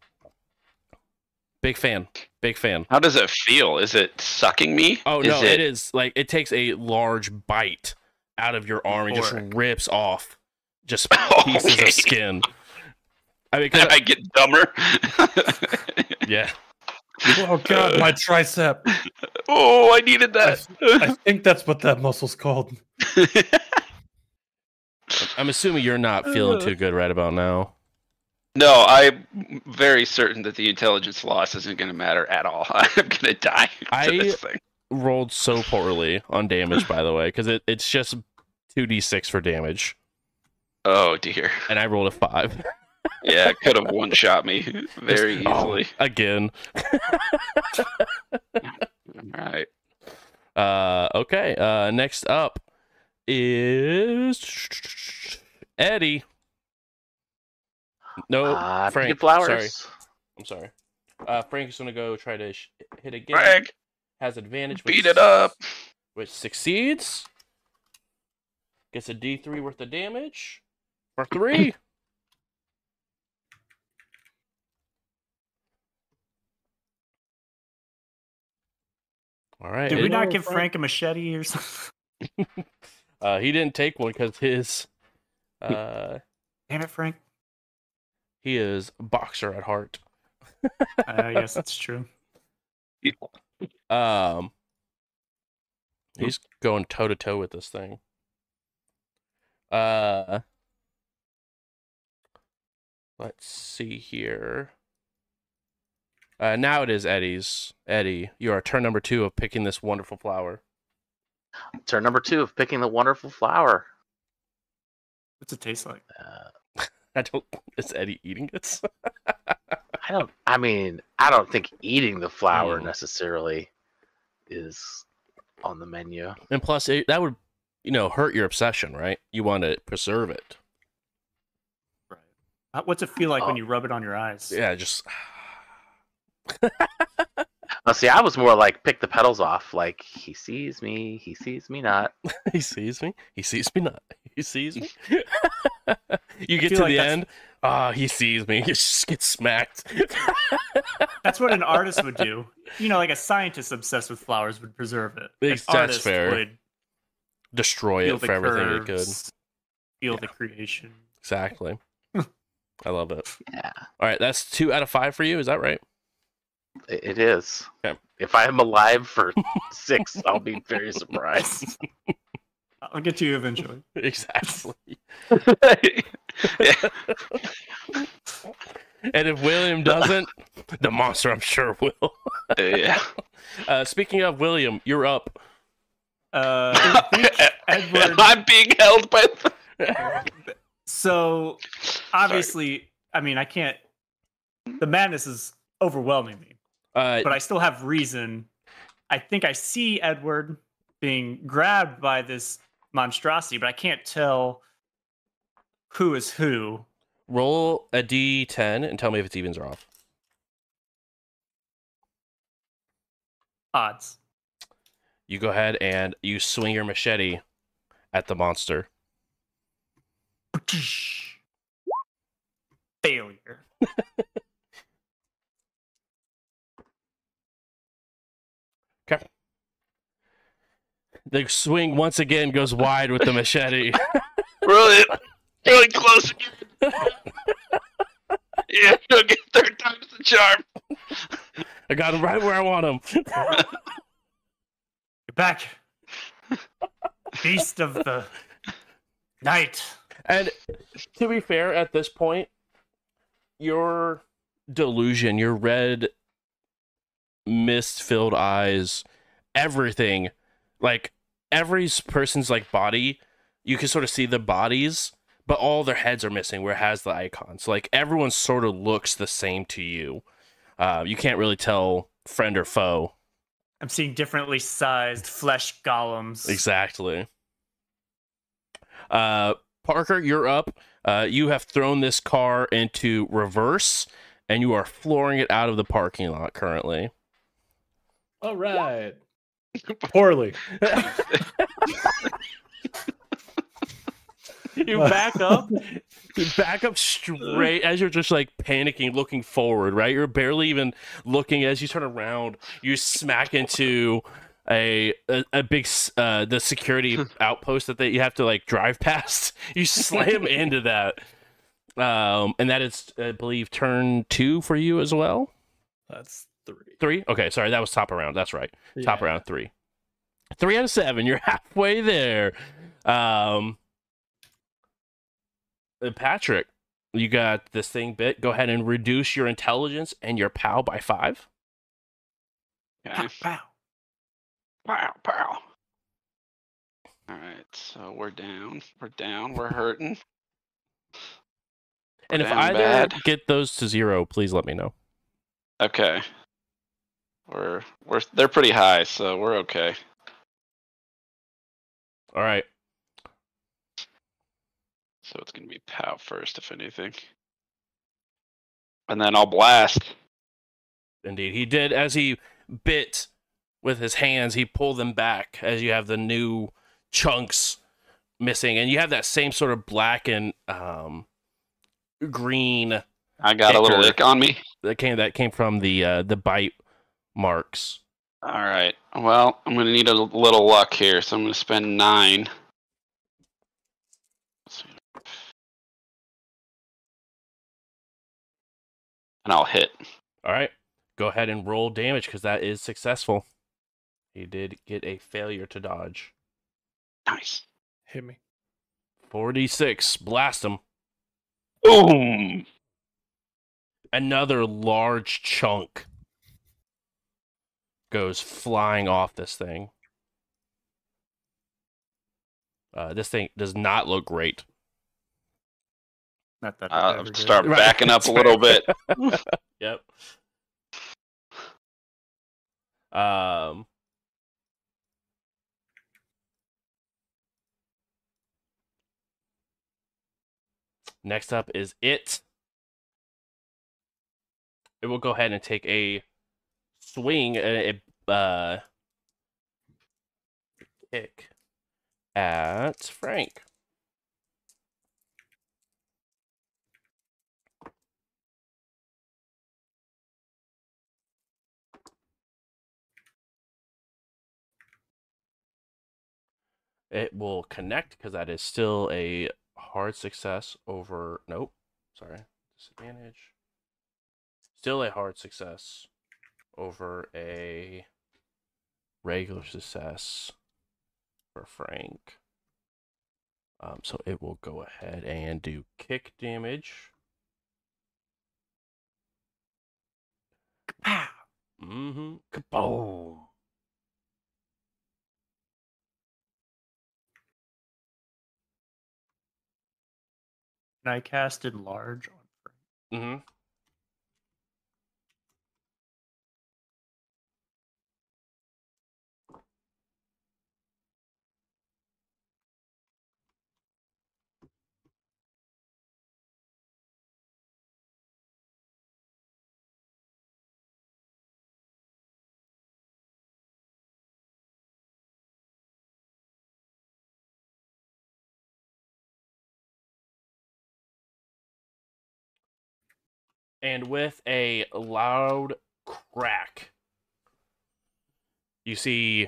Big fan. Big fan. How does it feel? Is it sucking me? Oh, no, it is. Like, it takes a large bite out of your arm and just rips off just pieces of skin. I mean, I get dumber. Yeah. Oh god, my tricep. Oh, I needed that. I think that's what that muscle's called. I'm assuming you're not feeling too good right about now. No, I'm very certain that the intelligence loss isn't going to matter at all. I'm going to die to this thing. Rolled so poorly on damage, by the way, because it's just 2d6 for damage. Oh dear! And I rolled a 5. Yeah, it could have one shot me very easily again. All right. Okay. Next up is Eddie. No, Frank. Sorry, I'm sorry. Frank is gonna go try to hit again. Frank! Has advantage. Beat it up! Which succeeds. Gets a D3 worth of damage. For 3. Alright. Did we not give Frank a machete or something? He didn't take one because his... Damn it, Frank. He is a boxer at heart. Yes, that's true. Yeah. He's going toe to toe with this thing. Let's see here. Now it is Eddie's. Eddie, you are turn number 2 of picking this wonderful flower. Turn number 2 of picking the wonderful flower. What's it taste like? Is Eddie eating it? I don't think eating the flower necessarily is on the menu. And plus, that would, hurt your obsession, right? You want to preserve it. Right. What's it feel like when you rub it on your eyes? Yeah, just... I was more like, pick the petals off. Like, he sees me not. He sees me not. He sees me. You get to the end. He sees me. You just get smacked. That's what an artist would do. Like a scientist obsessed with flowers would preserve it. That's fair. Would destroy it for everything it could. Feel the creation. Exactly. I love it. Yeah. All right, that's 2 out of 5 for you. Is that right? It is. Okay. If I am alive for 6, I'll be very surprised. I'll get to you eventually. Exactly. And if William doesn't, the monster I'm sure will. Yeah. Speaking of William, you're up. Edward... I'm being held by... So, obviously, I can't... The madness is overwhelming me. But I still have reason. I think I see Edward being grabbed by this monstrosity, but I can't tell who is who. Roll a D10 and tell me if it's evens or off. Odds. You go ahead and you swing your machete at the monster. Failure. Okay. The swing once again goes wide with the machete. Really close again. Yeah, he'll get 3rd time's the charm. I got him right where I want him. You're back. Beast of the night. And to be fair, at this point, your delusion, your red mist-filled eyes, everything, like every person's like body, you can sort of see the bodies, but all their heads are missing where it has the icons. So, like, everyone sort of looks the same to you. You can't really tell friend or foe. I'm seeing differently sized flesh golems. Exactly. Parker, you're up. You have thrown this car into reverse, and you are flooring it out of the parking lot currently. All right. Poorly. You back up. You back up straight as you're just like panicking, looking forward, right? You're barely even looking. As you turn around, you smack into a big the security outpost that you have to like drive past. You slam into that. And that is, I believe, turn 2 for you as well. That's 3. 3? Okay, sorry, that was top around. That's right. Yeah. Top around 3. 3 out of 7. You're halfway there. Patrick, you got this thing bit. Go ahead and reduce your intelligence and your POW by 5. Okay. POW. POW. POW. All right, so we're down. We're down. We're hurting. And if either get those to 0, please let me know. Okay. They're pretty high, so we're okay. All right. So it's going to be POW first, if anything. And then I'll blast. Indeed. He did. As he bit with his hands, he pulled them back as you have the new chunks missing. And you have that same sort of black and green. I got a little ick on me. That came from the bite marks. All right. Well, I'm going to need a little luck here, so I'm going to spend 9. And I'll hit. All right. Go ahead and roll damage, because that is successful. He did get a failure to dodge. Nice. Hit me. 46. Blast him. Boom. Another large chunk goes flying off this thing. This thing does not look great. Not that start backing up a little bit. Yep. Next up is it. It will go ahead and take a swing and a kick at Frank. It will connect, because that is still a hard success over... Nope. Sorry. Disadvantage. Still a hard success over a regular success for Frank. So it will go ahead and do kick damage. Kapow! Mm-hmm. Kaboom! And I casted large on Frank. Mm-hmm. And with a loud crack, you see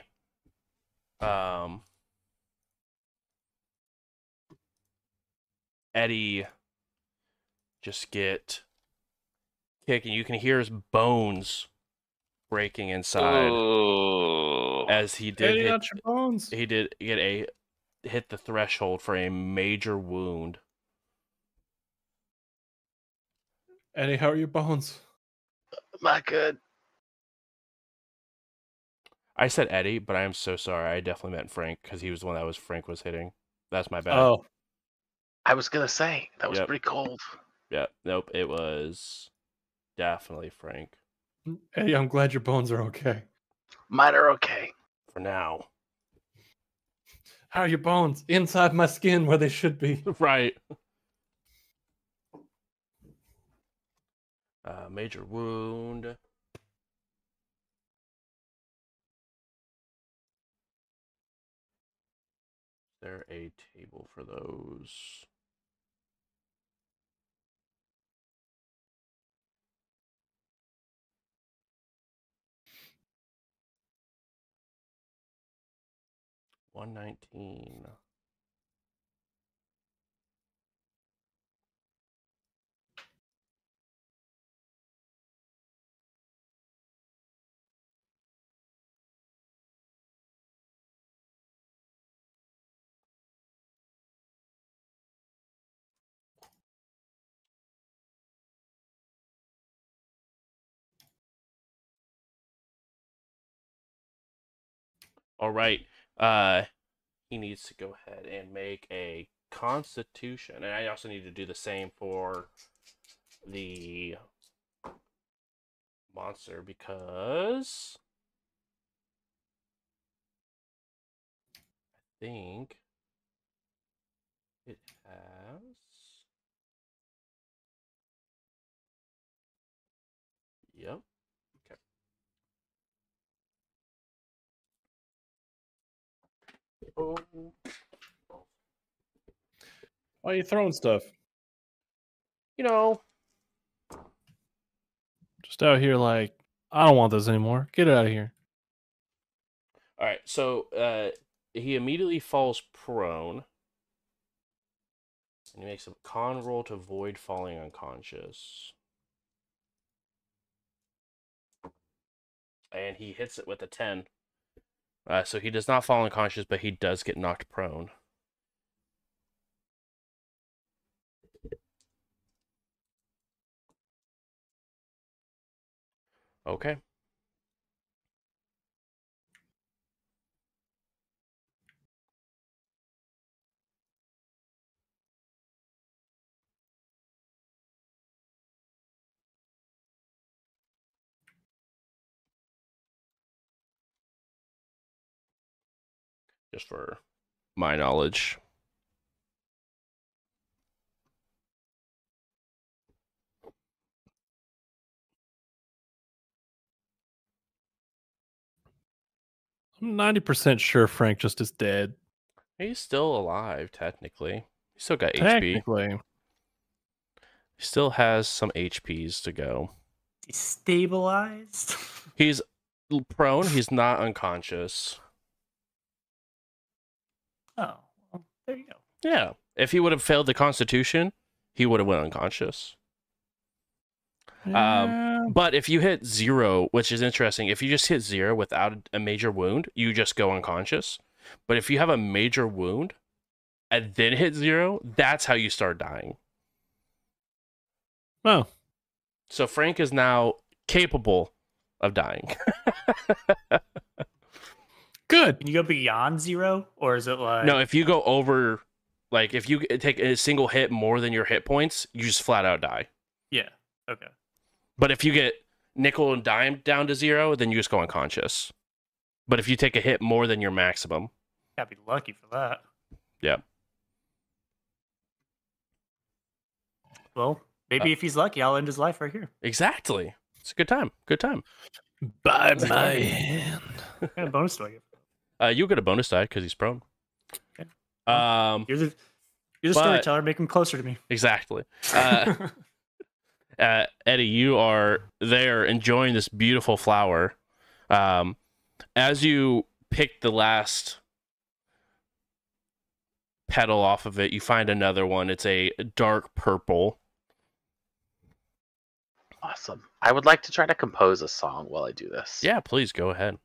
Eddie just get kicked, and you can hear his bones breaking inside. Oh. As he did Eddie, got your bones. He did get hit the threshold for a major wound. Eddie, how are your bones? Not good. I said Eddie, but I am so sorry. I definitely meant Frank, because he was the one that was Frank was hitting. That's my bad. Oh, I was gonna say that was pretty cold. Yeah, nope, it was definitely Frank. Eddie, I'm glad your bones are okay. Mine are okay for now. How are your bones? Inside my skin, where they should be. Right. Major wound. There a table for those? $119. All right. He needs to go ahead and make a constitution. And I also need to do the same for the monster because I think it has. Yep. Oh. Why are you throwing stuff? You know, just out here like, I don't want this anymore. Get it out of here. All right, so he immediately falls prone. And he makes a con roll to avoid falling unconscious. And he hits it with a 10. So he does not fall unconscious, but he does get knocked prone. Okay. Just for my knowledge. I'm 90% sure Frank just is dead. He's still alive, technically. He's still got HP. He still has some HPs to go. He's stabilized. He's prone. He's not unconscious. Oh, well, there you go. Yeah, if he would have failed the Constitution, he would have went unconscious. Yeah. But if you hit 0, which is interesting, if you just hit 0 without a major wound, you just go unconscious. But if you have a major wound and then hit 0, that's how you start dying. Oh. So Frank is now capable of dying. Good. Can you go beyond 0, or is it like... No, if you go over, like, if you take a single hit more than your hit points, you just flat out die. Yeah, okay. But if you get nickel and dime down to 0, then you just go unconscious. But if you take a hit more than your maximum... Gotta be lucky for that. Yeah. Well, maybe if he's lucky, I'll end his life right here. Exactly. It's a good time. Good time. By my hand. What kind of bonus do I get? You'll get a bonus die because he's prone. Okay. You're the storyteller. Make him closer to me. Exactly. Eddie, you are there enjoying this beautiful flower. As you pick the last petal off of it, you find another one. It's a dark purple. Awesome. I would like to try to compose a song while I do this. Yeah, please go ahead.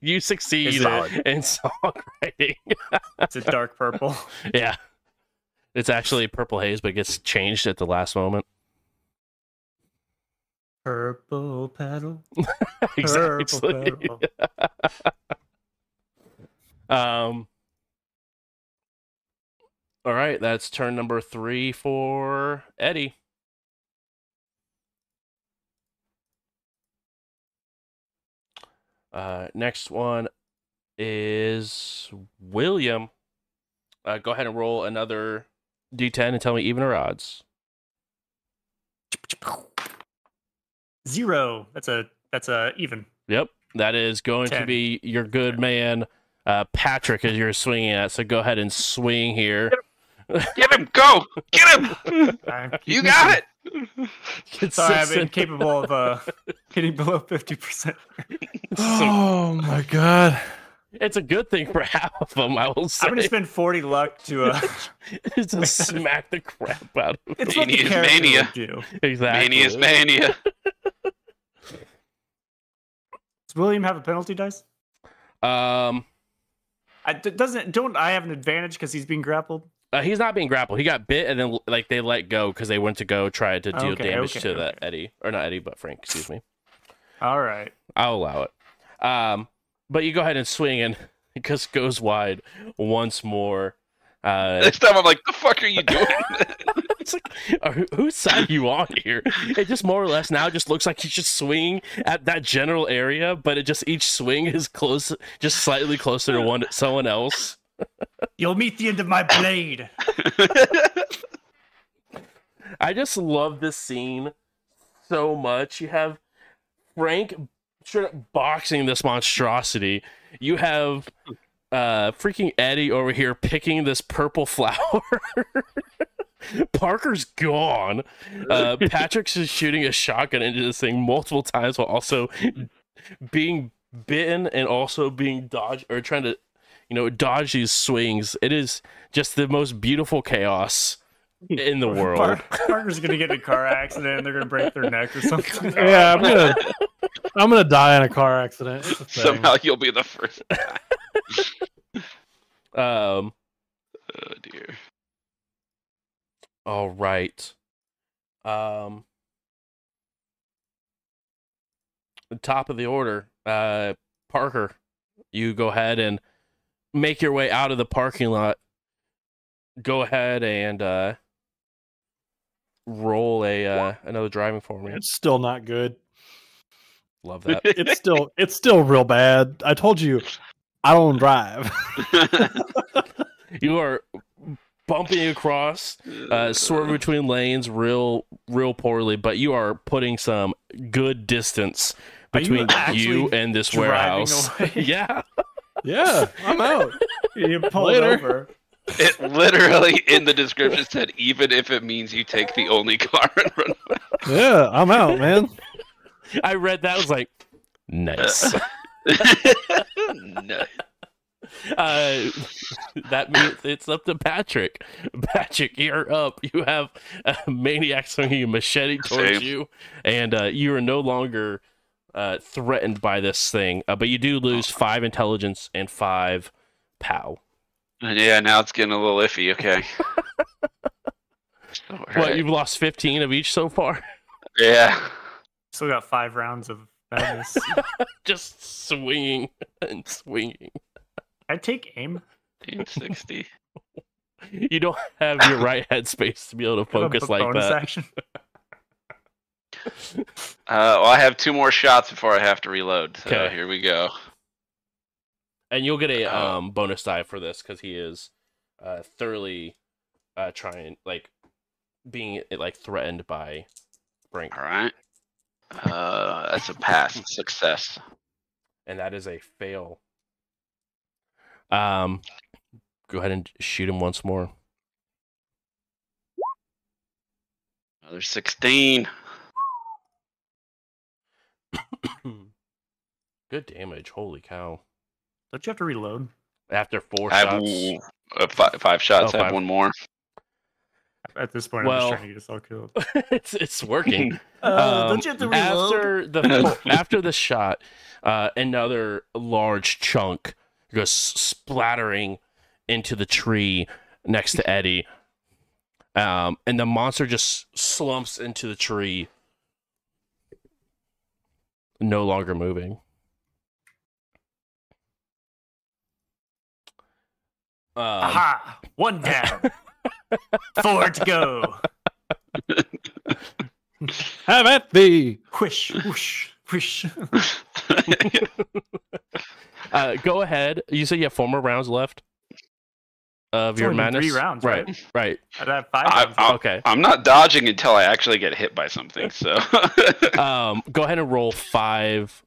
You succeed in songwriting. It's a dark purple. Yeah. It's actually Purple Haze, but it gets changed at the last moment. Purple Petal. Exactly. Purple Petal. All right, that's turn number 3 for Eddie. Next one is William. Go ahead and roll another D10 and tell me even or odds. 0. That's a even. Yep, that is going to be your good man, Patrick, as you're swinging at. So go ahead and swing here. Get him! Go! Get him! You got it! Sorry, I've been capable of getting below 50%. Oh my god. It's a good thing for half of them, I will say. I'm going to spend 40 luck to just smack the crap out of it. Mania is mania. Exactly. Mania is mania. Does William have a penalty dice? Don't I have an advantage because he's being grappled? He's not being grappled. He got bit and then like they let go because they went to go try to deal damage to that Eddie, or not Eddie, but Frank. Excuse me. All right, I'll allow it. But you go ahead and swing, and it just goes wide once more. Next time I'm like, the fuck are you doing? It's like, whose side are you on here? It just more or less now just looks like he's just swinging at that general area, but it just each swing is close, just slightly closer to someone else. You'll meet the end of my blade. I just love this scene so much. You have Frank boxing this monstrosity. You have freaking Eddie over here picking this purple flower. Parker's gone. Patrick's just shooting a shotgun into this thing multiple times while also being bitten and also being dodged or trying to dodge these swings. It is just the most beautiful chaos in the world. Parker's gonna get in a car accident and they're gonna break their neck or something. Yeah, I'm gonna die in a car accident. Somehow you'll be the first. Oh dear. All right. The top of the order, Parker, you go ahead and make your way out of the parking lot. Go ahead and roll a another driving for me. It's still not good. Love that. it's still real bad. I told you, I don't drive. You are bumping across, swerving between lanes, real poorly. But you are putting some good distance between you and this warehouse. Away? Yeah. Yeah, I'm out. You pull it over. It literally in the description said, even if it means you take the only car and run away. Yeah, I'm out, man. I read that. I was like, nice. Nice. That means it's up to Patrick. Patrick, you're up. You have a maniac swinging a machete towards you, and you are no longer threatened by this thing, but you do lose 5 intelligence and 5 POW. Yeah, now it's getting a little iffy. Okay. What, you've lost 15 of each so far? Yeah. Still got 5 rounds of madness. Just swinging and swinging. I take aim. 60. You don't have your right headspace to be able to focus like that. Action. Well, I have 2 more shots before I have to reload. So here we go. And you'll get a bonus die for this because he is thoroughly trying, like, being like threatened by Brink. All right. That's a pass. Success. And that is a fail. Go ahead and shoot him once more. Another 16. Good damage. Holy cow. Don't you have to reload? After 4 shots. Five shots. I have 1 more. At this point, I'm just trying to get us all killed. It's working. Don't you have to reload? After the shot, another large chunk goes splattering into the tree next to Eddie. And the monster just slumps into the tree, no longer moving. Aha! One down. 4 to go. Have at thee. Whoosh, whoosh, whoosh. Go ahead. You said you have 4 more rounds left of your madness. 3 rounds, right? I'd have 5. Okay. I'm not dodging until I actually get hit by something. So, go ahead and roll 5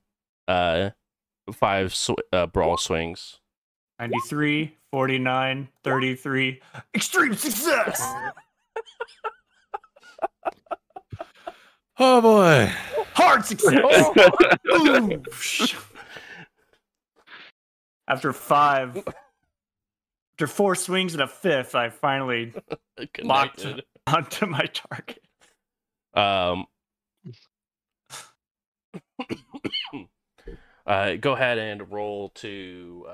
brawl swings. 93, 49, 33. Extreme success. Oh boy! Hard success. Oh. After 4 swings and a 5th, I finally locked onto my target. Go ahead and roll to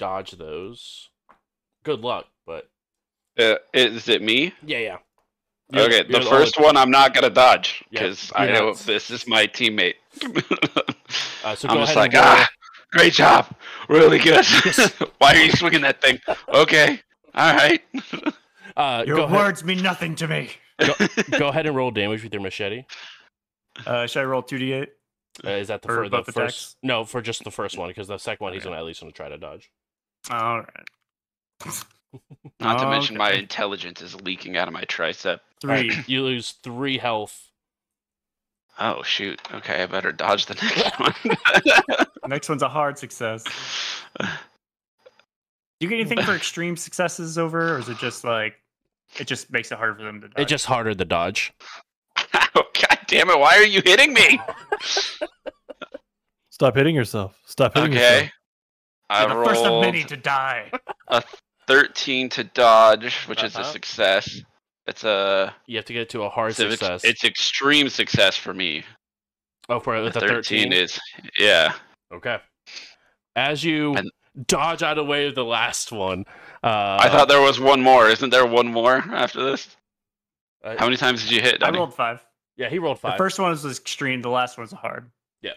dodge those. Good luck, but is it me? Yeah, yeah. You're, okay, the first one I'm not gonna dodge because I know this is my teammate. So I'm just like, great job, really good. Why are you swinging that thing? Okay, all right. Your words mean nothing to me. Go ahead and roll damage with your machete. Should I roll 2d8? Is that for the first? No, for just the first one, because the second one he's gonna at least try to dodge. All right. Not to mention my intelligence is leaking out of my tricep. 3. You lose 3 health. Oh, shoot. Okay, I better dodge the next one. Next one's a hard success. Do you get anything for extreme successes over, or is it just like... It just makes it harder for them to dodge? It just harder to dodge. Oh, God damn it, why are you hitting me? Stop hitting yourself. Stop hitting yourself. Okay. I rolled... The first of many to die. 13 to dodge, which is a success. It's a... You have to get to a hard success. It's extreme success for me. Oh, for the 13 is... Yeah. Okay. As you dodge out of the way of the last one... I thought there was one more. Isn't there one more after this? How many times did you hit, Donnie? I rolled 5. Yeah, he rolled 5. The first one was extreme. The last one was hard. Yeah.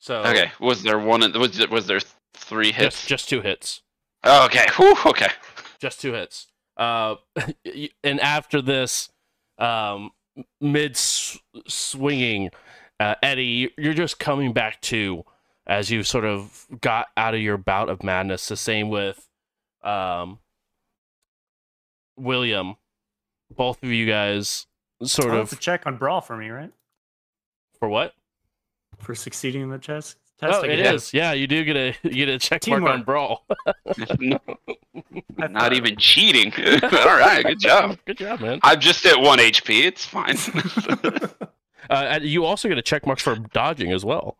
So... Okay. Was there one... Was there 3 hits? Just 2 hits. Oh, okay. Whew, okay. Just 2 hits. And after this, mid-swinging, Eddie, you're just coming back to, as you sort of got out of your bout of madness, the same with William. Both of you guys sort of... That's a check on Brawl for me, right? For what? For succeeding in the test. Oh, it is. Yeah, you do get a check mark on Brawl. Not even cheating. All right, good job. Good job, man. I'm just at 1 HP. It's fine. And you also get a check mark for dodging as well.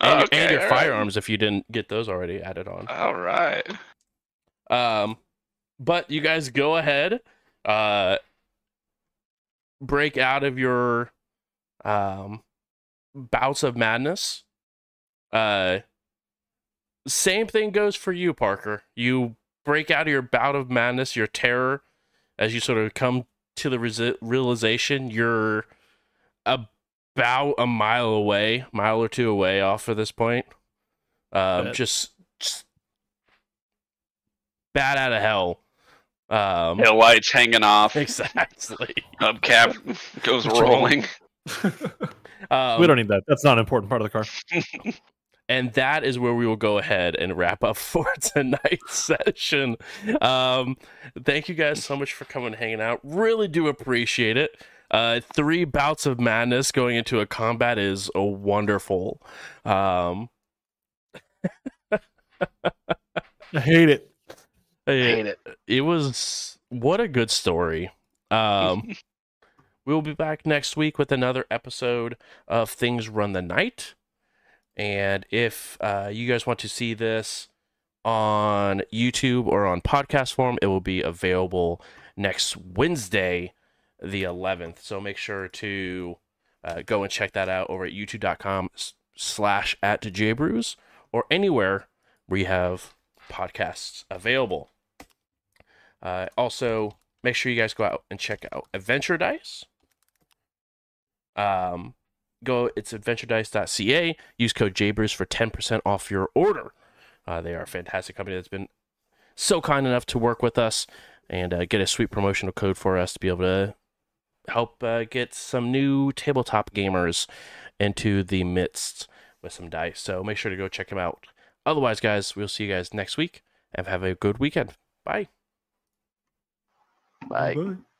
And, okay, and your firearms if you didn't get those already added on. All right. But you guys go ahead. Break out of your bouts of madness. Same thing goes for you, Parker. You break out of your bout of madness, your terror, as you sort of come to the realization you're about a mile or two away off at this point. Just bat out of hell. Tail lights hanging off. Exactly. Hubcap goes rolling. We don't need that. That's not an important part of the car. And that is where we will go ahead and wrap up for tonight's session. Thank you guys so much for coming and hanging out. Really do appreciate it. 3 bouts of madness going into a combat is wonderful. I hate it. I hate it. It was... What a good story. We will be back next week with another episode of Things Run the Night. And if you guys want to see this on YouTube or on podcast form, it will be available next Wednesday, the 11th. So make sure to go and check that out over at youtube.com/@jbrews or anywhere where you have podcasts available. Also, make sure you guys go out and check out Adventure Dice. It's AdventureDice.ca. Use code JBRUCE for 10% off your order. They are a fantastic company that's been so kind enough to work with us and get a sweet promotional code for us to be able to help get some new tabletop gamers into the midst with some dice. So make sure to go check them out. Otherwise, guys, we'll see you guys next week and have a good weekend. Bye. Bye. Bye.